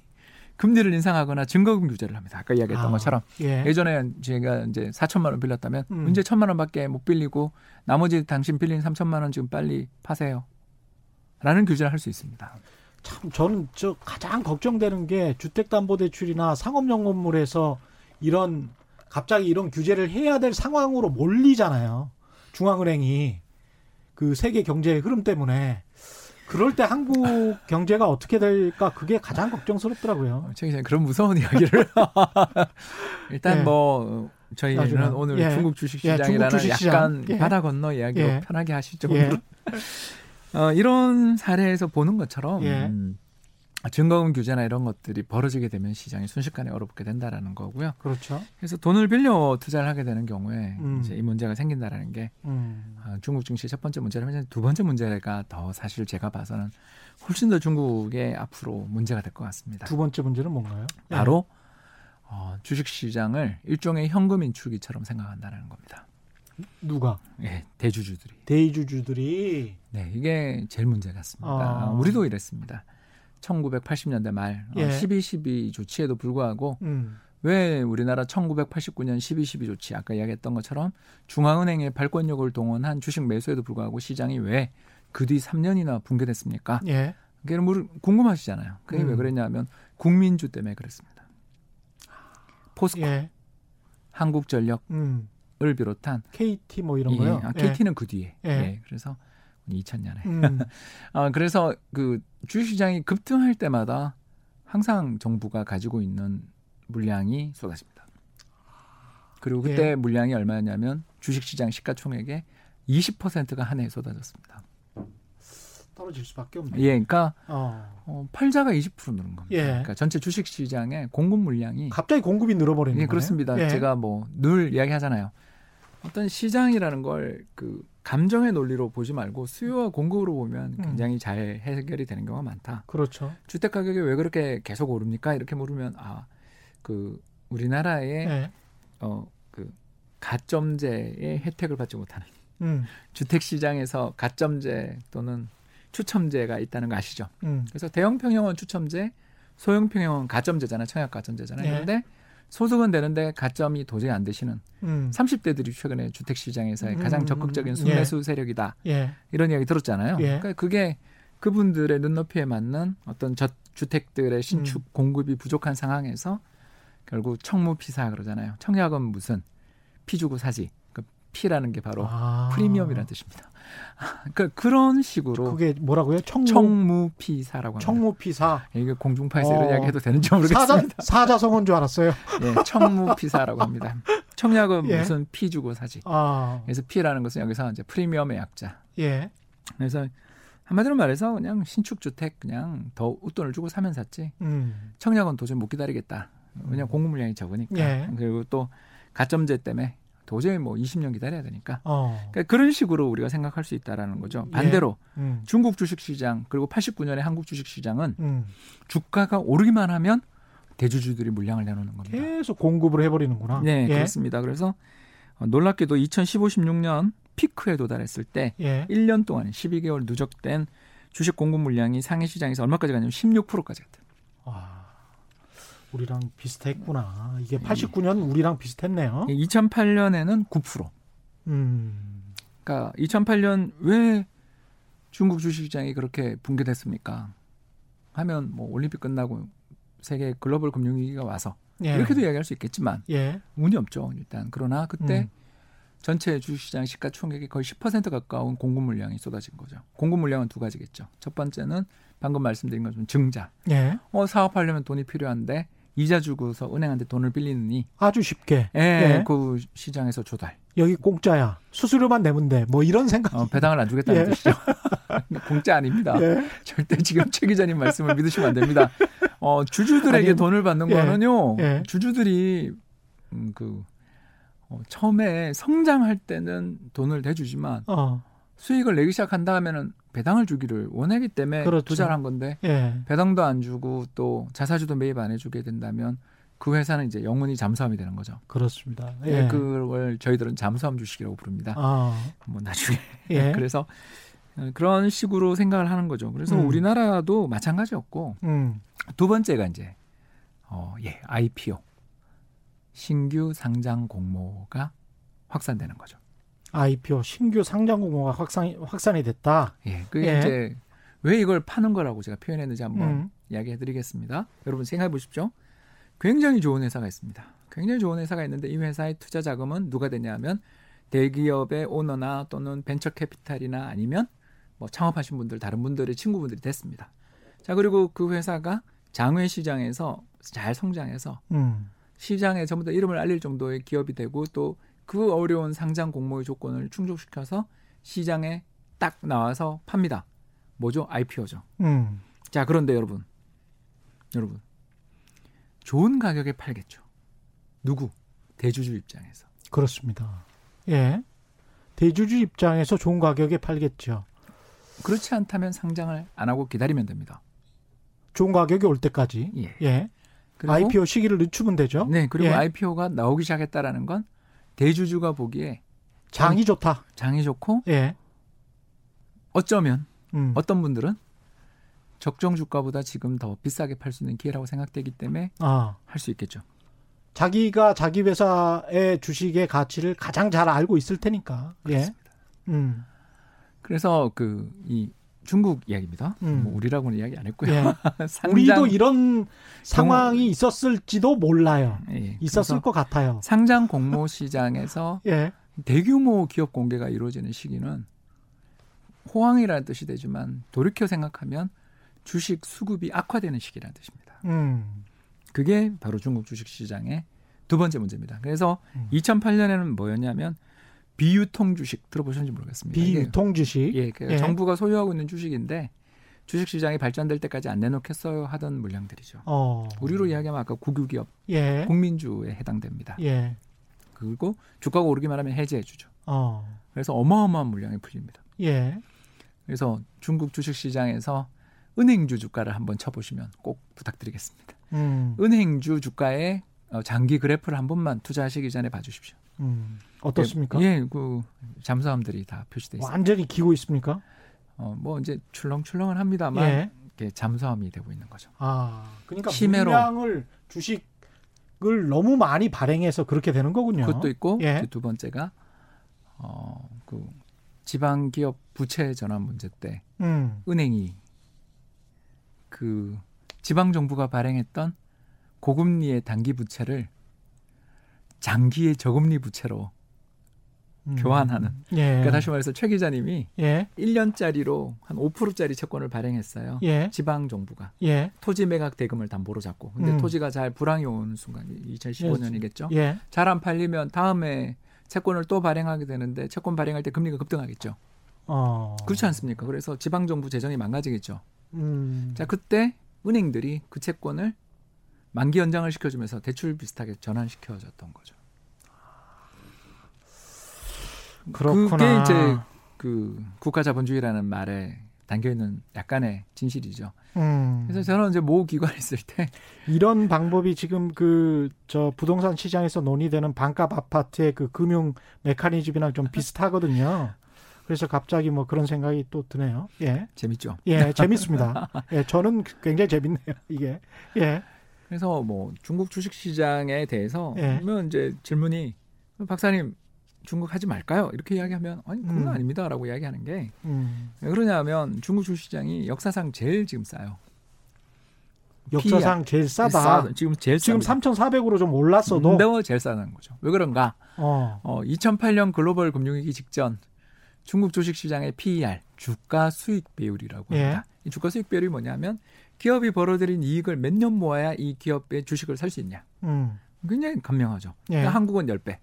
금리를 인상하거나 증거금 규제를 합니다. 아까 이야기했던 아, 것처럼 예. 예전에 제가 이제 사천만 원 빌렸다면 음. 이제 천만 원밖에 못 빌리고 나머지 당신 빌린 삼천만 원 지금 빨리 파세요. 라는 규제를 할 수 있습니다. 참 저는 저 가장 걱정되는 게 주택담보대출이나 상업용 건물에서 이런 갑자기 이런 규제를 해야 될 상황으로 몰리잖아요. 중앙은행이 그 세계 경제의 흐름 때문에 그럴 때 한국 경제가 어떻게 될까 그게 가장 걱정스럽더라고요. 최기자님 그런 무서운 이야기를 일단 예. 뭐 저희는 오늘 예. 중국 주식시장이라는 예. 중국 주식 약간 예. 바다 건너 이야기로 예. 편하게 하시죠. 예. 어, 이런 사례에서 보는 것처럼 예. 음, 증거금 규제나 이런 것들이 벌어지게 되면 시장이 순식간에 얼어붙게 된다라는 거고요. 그렇죠. 그래서 돈을 빌려 투자를 하게 되는 경우에 음. 이제 이 문제가 생긴다라는 게 음. 어, 중국 증시의 첫 번째 문제라면 두 번째 문제가 더 사실 제가 봐서는 훨씬 더 중국의 앞으로 문제가 될 것 같습니다. 두 번째 문제는 뭔가요? 바로 예. 어, 주식시장을 일종의 현금 인출기처럼 생각한다는 겁니다. 누가? 예, 대주주들이. 대주주들이. 네, 이게 제일 문제 같습니다. 아. 우리도 이랬습니다. 천구백팔십 년대 말 예. 십이 십이 조치에도 불구하고 음. 왜 우리나라 천구백팔십구 년 십이 십이 조치 아까 이야기했던 것처럼 중앙은행의 발권력을 동원한 주식 매수에도 불구하고 시장이 왜 그 뒤 삼 년이나 붕괴됐습니까? 예. 그러니까 궁금하시잖아요. 그게 음. 왜 그랬냐면 국민주 때문에 그랬습니다. 포스코, 예. 한국전력을 음. 비롯한 케이티 뭐 이런 예. 거요. 아, 케이티는 예. 그 뒤에. 예. 예. 그래서 이천 년에. 음. 아, 그래서 그 주식시장이 급등할 때마다 항상 정부가 가지고 있는 물량이 쏟아집니다. 그리고 그때 예. 물량이 얼마였냐면 주식시장 시가총액의 이십 퍼센트가 한 해에 쏟아졌습니다. 떨어질 수밖에 없네요. 예, 그러니까 어. 어, 팔자가 이십 퍼센트 늘은 겁니다. 예. 그러니까 전체 주식시장의 공급 물량이 갑자기 공급이 늘어버리는 거예요. 예, 그렇습니다. 예. 제가 뭐 늘 이야기하잖아요. 어떤 시장이라는 걸 그 감정의 논리로 보지 말고 수요와 공급으로 보면 굉장히 음. 잘 해결이 되는 경우가 많다. 그렇죠. 주택 가격이 왜 그렇게 계속 오릅니까? 이렇게 물으면 아, 그 우리나라의 네. 어, 그 가점제의 혜택을 받지 못하는 음. 주택 시장에서 가점제 또는 추첨제가 있다는 거 아시죠? 음. 그래서 대형 평형은 추첨제, 소형 평형은 가점제잖아요. 청약 가점제잖아요. 네. 그런데 소득은 되는데 가점이 도저히 안 되시는 음. 삼십 대들이 최근에 주택시장에서의 음. 가장 적극적인 순매수 예. 세력이다. 예. 이런 이야기 들었잖아요. 예. 그러니까 그게 그분들의 눈높이에 맞는 어떤 저주택들의 신축 음. 공급이 부족한 상황에서 결국 청무피사 그러잖아요. 청약은 무슨 피주고 사지. 그러니까 피라는 게 바로 아. 프리미엄이라는 뜻입니다. 그러니까 그런 식으로 그게 뭐라고요? 청무, 청무피사라고 합니다. 청무피사. 이게 공중파에서 어. 이런 이야기 해도 되는지 모르겠습니다. 사자, 사자성어인 줄 알았어요. 네, 청무피사라고 합니다. 청약은 예. 무슨 피 주고 사지. 아. 그래서 피라는 것은 여기서 이제 프리미엄의 약자. 예. 그래서 한마디로 말해서 그냥 신축주택 그냥 더 웃돈을 주고 사면 샀지. 음. 청약은 도저히 못 기다리겠다. 왜냐하면 공급 물량이 적으니까. 예. 그리고 또 가점제 때문에 도저히 뭐 이십 년 기다려야 되니까. 어. 그러니까 그런 식으로 우리가 생각할 수 있다라는 거죠. 반대로 예. 음. 중국 주식시장 그리고 팔십구 년에 한국 주식시장은 음. 주가가 오르기만 하면 대주주들이 물량을 내놓는 겁니다. 계속 공급을 해버리는구나. 네, 예. 그렇습니다. 그래서 놀랍게도 이천십오 십육 년 피크에 도달했을 때 예. 일 년 동안 십이 개월 누적된 주식 공급 물량이 상해 시장에서 얼마까지 갔냐면 십육 퍼센트까지 갔대요. 아. 우리랑 비슷했구나. 이게 팔십구 년 우리랑 비슷했네요. 이천팔 년에는 구 퍼센트. 음. 그러니까 이천팔 년 왜 중국 주식시장이 그렇게 붕괴됐습니까? 하면 뭐 올림픽 끝나고 세계 글로벌 금융위기가 와서 예. 이렇게도 이야기할 수 있겠지만 예. 운이 없죠. 일단 그러나 그때 음. 전체 주식시장 시가총액의 거의 십 퍼센트 가까운 공급 물량이 쏟아진 거죠. 공급 물량은 두 가지겠죠. 첫 번째는 방금 말씀드린 것처럼 증자. 예. 어, 사업하려면 돈이 필요한데 이자 주고서 은행한테 돈을 빌리느니 아주 쉽게 예, 예. 그 시장에서 조달. 여기 공짜야. 수수료만 내면 돼. 뭐 이런 생각. 어, 배당을 안 주겠다는 예. 뜻이죠. 공짜 아닙니다. 예. 절대 지금 최 기자님 말씀을 믿으시면 안 됩니다. 어, 주주들에게 아니, 돈을 받는 예. 거는요. 예. 주주들이 음, 그 어, 처음에 성장할 때는 돈을 대주지만 어. 수익을 내기 시작한 다음에는 배당을 주기를 원하기 때문에 그렇죠. 투자를 한 건데 예. 배당도 안 주고 또 자사주도 매입 안 해주게 된다면 그 회사는 이제 영원히 잠수함이 되는 거죠. 그렇습니다. 예. 그걸 저희들은 잠수함 주식이라고 부릅니다. 아. 뭐 나중에 예. 그래서 그런 식으로 생각을 하는 거죠. 그래서 음. 우리나라도 마찬가지였고 음. 두 번째가 이제 어, 예, 아이피오 신규 상장 공모가 확산되는 거죠. 아이피오 신규 상장 공모가 확산 확산이 됐다. 예, 그 예. 이제 왜 이걸 파는 거라고 제가 표현했는지 한번 음. 이야기해드리겠습니다. 여러분 생각해 보십시오. 굉장히 좋은 회사가 있습니다. 굉장히 좋은 회사가 있는데 이 회사의 투자 자금은 누가 되냐면 대기업의 오너나 또는 벤처 캐피탈이나 아니면 뭐 창업하신 분들 다른 분들의 친구분들이 됐습니다. 자 그리고 그 회사가 장외 시장에서 잘 성장해서 음. 시장에 전부 다 이름을 알릴 정도의 기업이 되고 또 그 어려운 상장 공모의 조건을 충족시켜서 시장에 딱 나와서 팝니다. 뭐죠? 아이피오죠. 음. 자, 그런데 여러분. 여러분. 좋은 가격에 팔겠죠. 누구? 대주주 입장에서. 그렇습니다. 예. 대주주 입장에서 좋은 가격에 팔겠죠. 그렇지 않다면 상장을 안 하고 기다리면 됩니다. 좋은 가격이 올 때까지. 예. 예. 아이피오 시기를 늦추면 되죠. 네. 그리고 예. 아이피오가 나오기 시작했다라는 건 대주주가 보기에 장이, 장이 좋다. 장이 좋고 예. 어쩌면 음. 어떤 분들은 적정 주가보다 지금 더 비싸게 팔 수 있는 기회라고 생각되기 때문에 아. 할 수 있겠죠. 자기가 자기 회사의 주식의 가치를 가장 잘 알고 있을 테니까. 그렇습니다. 예. 음. 그래서 그 이 중국 이야기입니다. 음. 뭐 우리라고는 이야기 안 했고요. 예. 우리도 이런 상황이 경우... 있었을지도 몰라요. 예. 있었을 것 같아요. 상장 공모 시장에서 예. 대규모 기업 공개가 이루어지는 시기는 호황이라는 뜻이 되지만 돌이켜 생각하면 주식 수급이 악화되는 시기라는 뜻입니다. 음. 그게 바로 중국 주식시장의 두 번째 문제입니다. 그래서 음. 이천팔 년에는 뭐였냐면 비유통 주식 들어보셨는지 모르겠습니다. 비유통 주식. 예, 예. 정부가 소유하고 있는 주식인데 주식시장이 발전될 때까지 안 내놓겠어요 하던 물량들이죠. 어. 우리로 이야기하면 아까 국유기업, 예. 국민주에 해당됩니다. 예. 그리고 주가가 오르기만 하면 해제해주죠. 어. 그래서 어마어마한 물량이 풀립니다. 예. 그래서 중국 주식시장에서 은행주 주가를 한번 쳐보시면 꼭 부탁드리겠습니다. 음. 은행주 주가의 장기 그래프를 한 번만 투자하시기 전에 봐주십시오. 음. 어떻습니까? 예, 예, 그 잠수함들이 다 표시돼 있습니다. 완전히 기고 있습니까? 어, 뭐 이제 출렁출렁은 합니다만 예. 이게 잠수함이 되고 있는 거죠. 아, 그러니까 심해로 물량을 주식을 너무 많이 발행해서 그렇게 되는 거군요. 그것도 있고 예. 두 번째가 어, 그 지방 기업 부채 전환 문제 때 음. 은행이 그 지방 정부가 발행했던 고금리의 단기 부채를 장기의 저금리 부채로 음. 교환하는. 예. 그러니까 다시 말해서 최 기자님이 예. 일 년짜리로 한 오 퍼센트짜리 채권을 발행했어요. 예. 지방 정부가. 예. 토지 매각 대금을 담보로 잡고. 근데 음. 토지가 잘 불황이 오는 순간 이천십오 년이겠죠. 예. 잘 안 팔리면 다음에 채권을 또 발행하게 되는데 채권 발행할 때 금리가 급등하겠죠. 어. 그렇지 않습니까? 그래서 지방 정부 재정이 망가지겠죠. 음. 자, 그때 은행들이 그 채권을 만기 연장을 시켜주면서 대출 비슷하게 전환시켜줬던 거죠. 그렇구나. 그게 이제 그 국가자본주의라는 말에 담겨있는 약간의 진실이죠. 음. 그래서 저는 이제 모 기관에 있을 때 이런 방법이 지금 그 저 부동산 시장에서 논의되는 반값 아파트의 그 금융 메커니즘이랑 좀 비슷하거든요. 그래서 갑자기 뭐 그런 생각이 또 드네요. 예, 재밌죠. 예, 재밌습니다. 예, 저는 굉장히 재밌네요. 이게. 예. 그래서 뭐 중국 주식 시장에 대해서 예. 그러면 이제 질문이 박사님 중국 하지 말까요? 이렇게 이야기하면 아니 그건 음. 아닙니다라고 이야기하는 게 음. 왜 그러냐면 중국 주식 시장이 역사상 제일 지금 싸요. 역사상 피야. 제일 싸다. 싸, 지금 제일 지금 삼천사백으로 좀 올랐어도. 근데 제일 싸다는 거죠. 왜 그런가? 어. 어, 이천팔 년 글로벌 금융위기 직전. 중국 주식시장의 피이알, 주가 수익 배율이라고 합니다. 예. 이 주가 수익 배율이 뭐냐면 기업이 벌어들인 이익을 몇 년 모아야 이 기업의 주식을 살 수 있냐. 음. 굉장히 간명하죠. 예. 그러니까 한국은 십 배.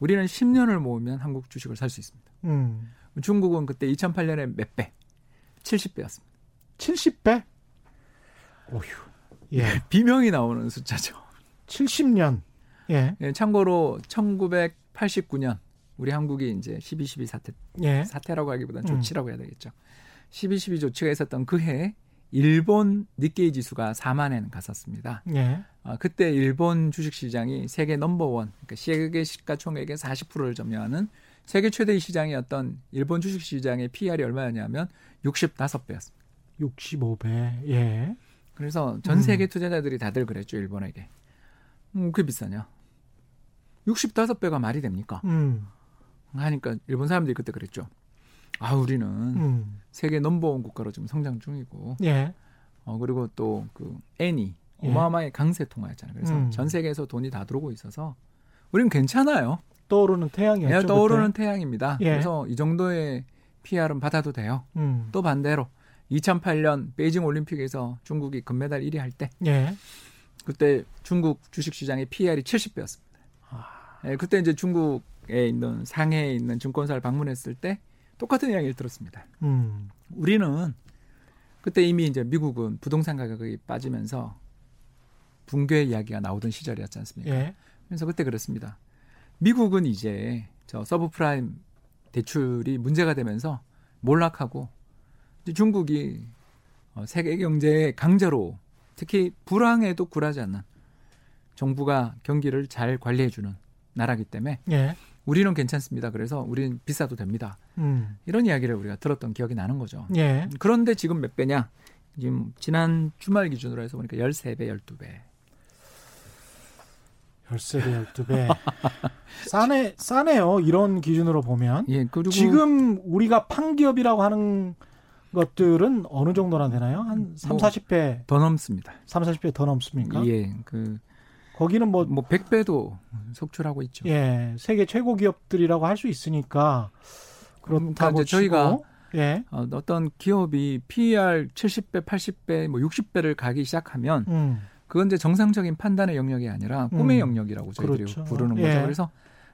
우리는 십 년을 모으면 한국 주식을 살 수 있습니다. 음. 중국은 그때 이천팔 년에 몇 배? 칠십 배였습니다. 칠십 배? 오휴. 예. 비명이 나오는 숫자죠. 칠십 년. 예. 예, 참고로 천구백팔십구 년. 우리 한국이 이제 십이 십이 사태, 예. 사태라고 하기보다는 조치라고 음. 해야 되겠죠. 십이 십이 조치가 있었던 그 해에 일본 니케이 지수가 사만엔 갔었습니다. 예. 아, 그때 일본 주식시장이 세계 넘버원, 그러니까 세계 시가총액의 사십 퍼센트를 점유하는 세계 최대의 시장이었던 일본 주식시장의 피이알이 얼마였냐면 육십오 배였습니다. 육십오 배. 예. 그래서 전 세계 음. 투자자들이 다들 그랬죠. 일본에게. 음, 그게 비싸냐. 육십오 배가 말이 됩니까? 음. 하니까 일본 사람들이 그때 그랬죠. 아, 우리는 음. 세계 넘버원 국가로 지금 성장 중이고, 예. 어, 그리고 또 그 엔이 어마어마하게 예. 강세 통화했잖아요. 그래서 음. 전 세계에서 돈이 다 들어오고 있어서 우리는 괜찮아요. 떠오르는 태양이었죠. 네, 떠오르는 그때. 태양입니다. 예. 그래서 이 정도의 피알은 받아도 돼요. 음. 또 반대로 이천팔 년 베이징 올림픽에서 중국이 금메달 일 위 할 때, 예. 그때 중국 주식시장의 피알이 칠십 배였습니다. 아. 네, 그때 이제 중국 에 있는 상해에 있는 증권사를 방문했을 때 똑같은 이야기를 들었습니다. 음. 우리는 그때 이미 이제 미국은 부동산 가격이 빠지면서 붕괴 이야기가 나오던 시절이었지 않습니까? 예. 그래서 그때 그랬습니다. 미국은 이제 저 서브프라임 대출이 문제가 되면서 몰락하고 이제 중국이 세계 경제의 강자로 특히 불황에도 굴하지 않는 정부가 경기를 잘 관리해주는 나라기 때문에 예. 우리는 괜찮습니다. 그래서 우리는 비싸도 됩니다. 음. 이런 이야기를 우리가 들었던 기억이 나는 거죠. 예. 그런데 지금 몇 배냐? 지금 지난 주말 기준으로 해서 보니까 십삼 배, 십이 배. 열세 배, 열두 배. 싸네, 싸네요. 이런 기준으로 보면. 예, 그리고 지금 우리가 판기업이라고 하는 것들은 어느 정도나 되나요? 한 삼, 사십 배. 더 넘습니다. 삼, 사십 배 더 넘습니까? 예. 그 거기는 뭐, 뭐 백 배도 속출하고 있죠. 예. 세계 최고 기업들이라고 할 수 있으니까 그렇다고 그러니까 저희가 예. 어떤 기업이 피이알 칠십 배, 팔십 배, 뭐 육십 배를 가기 시작하면 음. 그건 이제 정상적인 판단의 영역이 아니라 꿈의 음. 영역이라고 저희들이 그렇죠. 부르는 거죠. 예. 그래서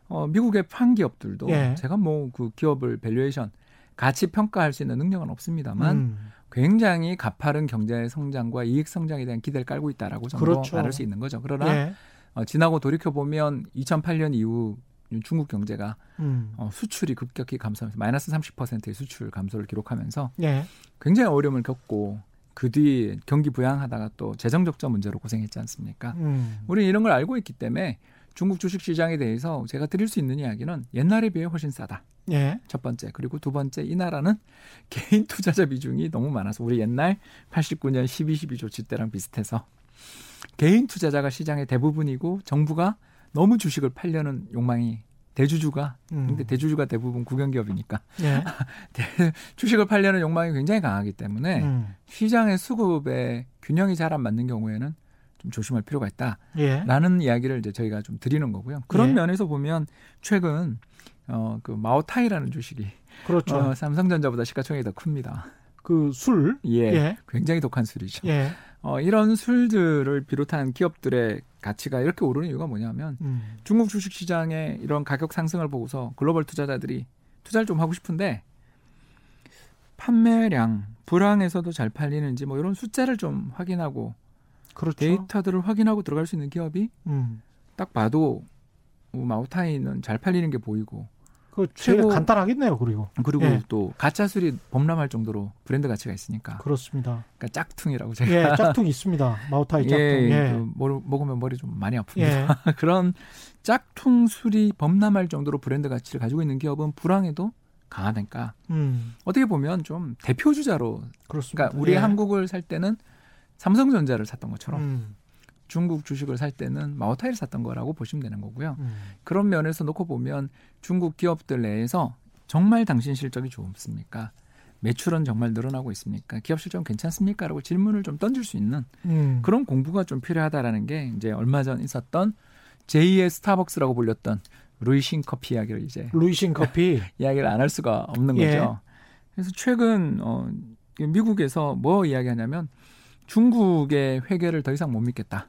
어, 미국의 판기업들도 예. 제가 뭐 그 기업을 밸류에이션 가치 평가할 수 있는 능력은 없습니다만 음. 굉장히 가파른 경제 성장과 이익 성장에 대한 기대를 깔고 있다라고 정도 그렇죠. 말할 수 있는 거죠. 그러나 예. 어, 지나고 돌이켜 보면 이천팔 년 이후 중국 경제가 음. 어, 수출이 급격히 감소하면서 마이너스 삼십 퍼센트의 수출 감소를 기록하면서 예. 굉장히 어려움을 겪고 그 뒤 경기 부양하다가 또 재정적자 문제로 고생했지 않습니까? 음. 우리는 이런 걸 알고 있기 때문에 중국 주식시장에 대해서 제가 드릴 수 있는 이야기는 옛날에 비해 훨씬 싸다. 예. 첫 번째. 그리고 두 번째, 이 나라는 개인 투자자 비중이 너무 많아서 우리 옛날 팔십구 년 십이 십이 조치 때랑 비슷해서 개인 투자자가 시장의 대부분이고 정부가 너무 주식을 팔려는 욕망이 대주주가 음. 근데 대주주가 대부분 국영기업이니까 예. 주식을 팔려는 욕망이 굉장히 강하기 때문에 음. 시장의 수급에 균형이 잘 안 맞는 경우에는 좀 조심할 필요가 있다라는 예. 이야기를 이제 저희가 좀 드리는 거고요. 그런 예. 면에서 보면 최근 어, 그 마오타이라는 주식이 그렇죠. 어, 삼성전자보다 시가총액이 더 큽니다. 그 술, 예, 예. 굉장히 독한 술이죠. 예. 어, 이런 술들을 비롯한 기업들의 가치가 이렇게 오르는 이유가 뭐냐면 음. 중국 주식시장의 이런 가격 상승을 보고서 글로벌 투자자들이 투자를 좀 하고 싶은데 판매량, 불황에서도 잘 팔리는지 뭐 이런 숫자를 좀 확인하고 그렇죠. 데이터들을 확인하고 들어갈 수 있는 기업이 음. 딱 봐도 마오타이는 잘 팔리는 게 보이고 그 최고 간단하겠네요. 그리고 그리고 예. 또 가짜술이 범람할 정도로 브랜드 가치가 있으니까 그렇습니다. 그러니까 짝퉁이라고 제가 예, 짝퉁 있습니다. 마오타이 짝퉁. 예, 예. 그 뭘, 먹으면 머리 좀 많이 아픕니다. 예. 그런 짝퉁술이 범람할 정도로 브랜드 가치를 가지고 있는 기업은 불황에도 강하니까 음. 어떻게 보면 좀 대표 주자로 그렇습니다. 그러니까 우리 예. 한국을 살 때는 삼성전자를 샀던 것처럼. 음. 중국 주식을 살 때는 마오타이를 샀던 거라고 보시면 되는 거고요. 음. 그런 면에서 놓고 보면 중국 기업들 내에서 정말 당신 실적이 좋습니까? 매출은 정말 늘어나고 있습니까? 기업 실적은 괜찮습니까? 라고 질문을 좀 던질 수 있는 음. 그런 공부가 좀 필요하다라는 게 이제 얼마 전 있었던 제이의 스타벅스라고 불렸던 루이싱 커피 이야기를 이제 루이싱 커피 이야기를 안 할 수가 없는 예. 거죠. 그래서 최근 어, 미국에서 뭐 이야기하냐면 중국의 회계를 더 이상 못 믿겠다.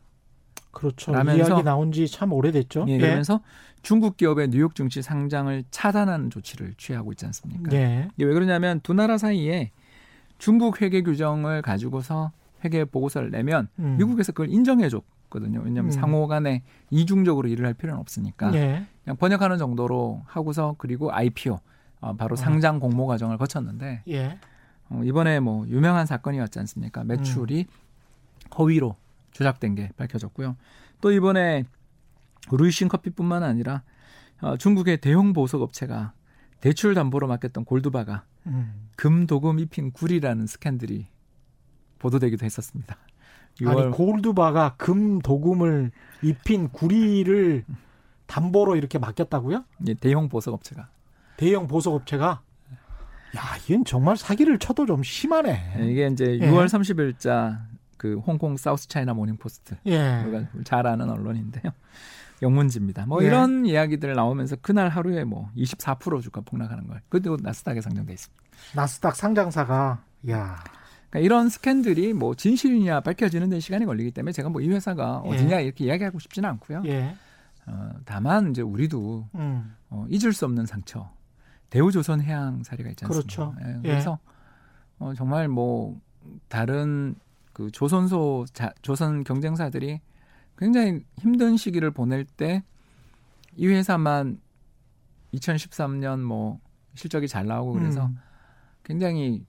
그렇죠. 라면서, 이야기 나온 지 참 오래됐죠. 예, 그러면서 예. 중국 기업의 뉴욕 증시 상장을 차단하는 조치를 취하고 있지 않습니까? 예. 이게 왜 그러냐면 두 나라 사이에 중국 회계 규정을 가지고서 회계 보고서를 내면 음. 미국에서 그걸 인정해줬거든요. 왜냐하면 음. 상호 간에 이중적으로 일을 할 필요는 없으니까. 예. 그냥 번역하는 정도로 하고서 그리고 아이피오, 어, 바로 음. 상장 공모 과정을 거쳤는데 예. 어, 이번에 뭐 유명한 사건이었지 않습니까? 매출이 음. 허위로. 조작된 게 밝혀졌고요. 또 이번에 루이싱 커피뿐만 아니라 어, 중국의 대형 보석업체가 대출 담보로 맡겼던 골드바가 음. 금 도금 입힌 굴이라는 스캔들이 보도되기도 했었습니다. 유월... 아니 골드바가 금 도금을 입힌 구리를 담보로 이렇게 맡겼다고요? 예, 대형 보석업체가. 대형 보석업체가? 야, 이건 정말 사기를 쳐도 좀 심하네. 이게 이제 예. 유월 삼십 일자 그 홍콩 사우스 차이나 모닝포스트 예. 우리가 잘 아는 언론인데요. 영문지입니다. 뭐 예. 이런 이야기들 나오면서 그날 하루에 뭐 이십사 퍼센트 주가 폭락하는 걸. 그것도 나스닥에 상장돼 있습니다. 나스닥 상장사가 야. 그러니까 이런 스캔들이 뭐 진실이냐 밝혀지는 데 시간이 걸리기 때문에 제가 뭐 이 회사가 어디냐 예. 이렇게 이야기하고 싶지는 않고요. 예. 어, 다만 이제 우리도 음. 어, 잊을 수 없는 상처. 대우조선해양 사례가 있지 않습니까? 그렇죠. 예. 그래서 예. 어, 정말 뭐 다른 그 조선소 자, 조선 경쟁사들이 굉장히 힘든 시기를 보낼 때 이 회사만 이천십삼 년 뭐 실적이 잘 나오고 그래서 음. 굉장히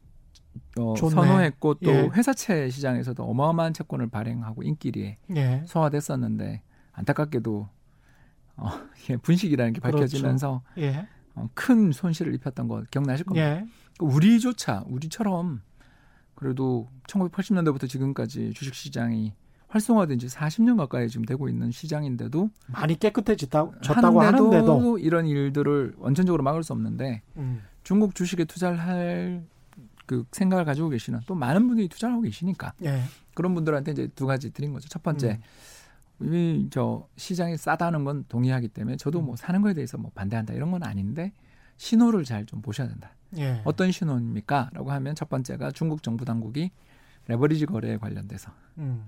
어, 선호했고 또 예. 회사채 시장에서도 어마어마한 채권을 발행하고 인기리에 예. 소화됐었는데 안타깝게도 어, 예, 분식이라는 게 밝혀지면서 그렇죠. 예. 어, 큰 손실을 입혔던 거 기억나실 겁니다. 예. 우리조차 우리처럼 그래도 천구백팔십 년대부터 지금까지 주식시장이 활성화된 지 사십 년 가까이 지금 되고 있는 시장인데도 많이 깨끗해졌다고 하는데도, 하는데도 이런 일들을 원천적으로 막을 수 없는데 음. 중국 주식에 투자를 할 그 생각을 가지고 계시는 또 많은 분들이 투자를 하고 계시니까 예. 그런 분들한테 이제 두 가지 드린 거죠. 첫 번째, 음. 이 저 시장이 싸다는 건 동의하기 때문에 저도 음. 뭐 사는 거에 대해서 뭐 반대한다 이런 건 아닌데 신호를 잘 좀 보셔야 된다. 예. 어떤 신호입니까? 라고 하면 첫 번째가 중국 정부 당국이 레버리지 거래에 관련돼서 음.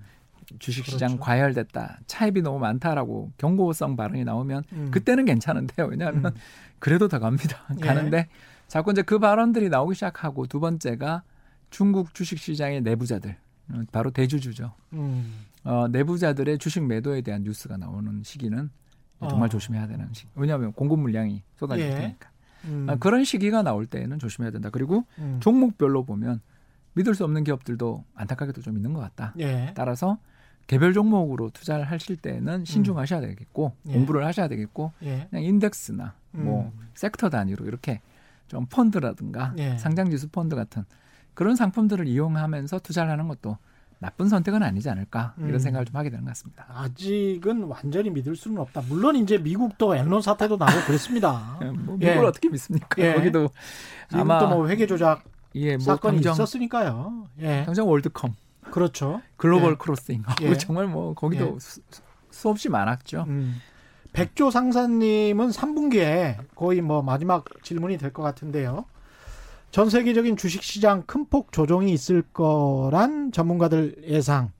주식시장 그렇죠. 과열됐다. 차입이 너무 많다라고 경고성 발언이 나오면 음. 그때는 괜찮은데요. 왜냐하면 음. 그래도 더 갑니다. 예. 가는데 자꾸 이제 그 발언들이 나오기 시작하고 두 번째가 중국 주식시장의 내부자들. 바로 대주주죠. 음. 어, 내부자들의 주식 매도에 대한 뉴스가 나오는 시기는 어. 정말 조심해야 되는 시기. 왜냐하면 공급 물량이 쏟아질 예. 테니까. 음. 아, 그런 시기가 나올 때에는 조심해야 된다. 그리고 음. 종목별로 보면 믿을 수 없는 기업들도 안타깝게도 좀 있는 것 같다. 예. 따라서 개별 종목으로 투자를 하실 때는 신중하셔야 되겠고 예. 공부를 하셔야 되겠고 예. 그냥 인덱스나 음. 뭐 섹터 단위로 이렇게 좀 펀드라든가 예. 상장지수 펀드 같은 그런 상품들을 이용하면서 투자를 하는 것도 나쁜 선택은 아니지 않을까 이런 음. 생각을 좀 하게 되는 것 같습니다. 아직은 완전히 믿을 수는 없다. 물론 이제 미국도 엔론 사태도 나고 그랬습니다. 뭐 미국을 예. 어떻게 믿습니까? 예. 거기도 아마 또 뭐 회계 조작 예, 뭐 사건이 당장, 있었으니까요. 예. 당장 월드컴. 그렇죠. 글로벌 예. 크로싱. 예. 정말 뭐 거기도 예. 수, 수없이 많았죠. 음. 백조 상사님은 삼 분기에 거의 뭐 마지막 질문이 될 것 같은데요. 전 세계적인 주식시장 큰 폭 조정이 있을 거란 전문가들 예상.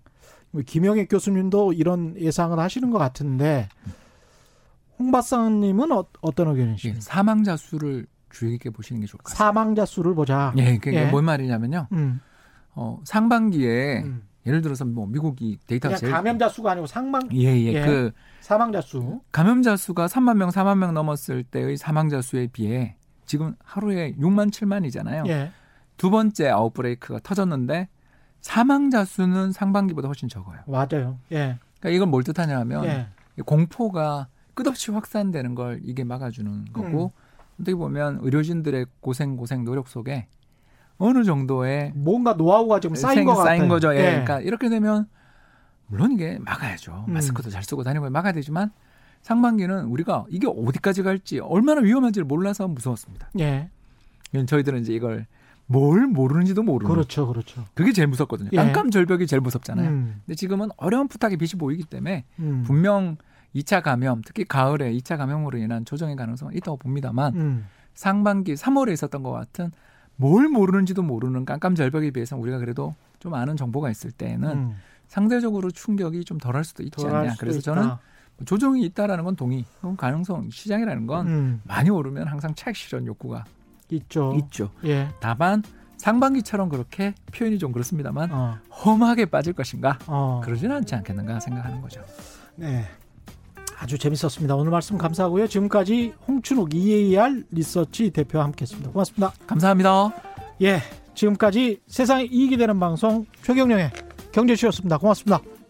김영애 교수님도 이런 예상을 하시는 것 같은데 홍 박사님은 어, 어떤 의견이십니까? 예, 사망자 수를 주의 깊게 보시는 게 좋을 것 같아요. 사망자 수를 보자. 예, 그게 뭔 예. 말이냐면요. 음. 어, 상반기에 음. 예를 들어서 뭐 미국이 데이터가 제일 감염자 수가 아니고 상망 예예 예, 예. 그 사망자 수 감염자 수가 삼만 명, 사만 명 넘었을 때의 사망자 수에 비해. 지금 하루에 육만, 칠만이잖아요. 예. 두 번째 아웃브레이크가 터졌는데 사망자 수는 상반기보다 훨씬 적어요. 맞아요. 예. 그러니까 이건 뭘 뜻하냐면 예. 공포가 끝없이 확산되는 걸 이게 막아주는 거고 음. 어떻게 보면 의료진들의 고생 고생 노력 속에 어느 정도의 뭔가 노하우가 좀 쌓인 거 같아요. 쌓인 거죠. 예. 예. 그러니까 이렇게 되면 물론 이게 막아야죠. 음. 마스크도 잘 쓰고 다니고 막아야 되지만. 상반기는 우리가 이게 어디까지 갈지 얼마나 위험한지를 몰라서 무서웠습니다. 예. 저희들은 이제 이걸 뭘 모르는지도 모르는. 그렇죠, 그렇죠. 그게 제일 무섭거든요. 예. 깜깜절벽이 제일 무섭잖아요. 음. 근데 지금은 어려운 푸탁의 빛이 보이기 때문에 음. 분명 이 차 감염, 특히 가을에 이 차 감염으로 인한 조정의 가능성은 있다고 봅니다만 음. 상반기 삼월에 있었던 것 같은 뭘 모르는지도 모르는 깜깜절벽에 비해서는 우리가 그래도 좀 아는 정보가 있을 때에는 음. 상대적으로 충격이 좀 덜할 수도 있지 덜할 않냐. 수도 그래서 있다. 저는. 조정이 있다라는 건 동의, 가능성, 시장이라는 건 음. 많이 오르면 항상 차익 실현 욕구가 있죠. 있죠. 예. 다만 상반기처럼 그렇게 표현이 좀 그렇습니다만 어. 험하게 빠질 것인가 어. 그러지는 않지 않겠는가 생각하는 거죠. 네, 아주 재밌었습니다. 오늘 말씀 감사하고요. 지금까지 홍춘욱 이에이알 리서치 대표와 함께했습니다. 고맙습니다. 감사합니다. 예, 지금까지 세상에 이익이 되는 방송 최경영의 경제쇼였습니다. 고맙습니다.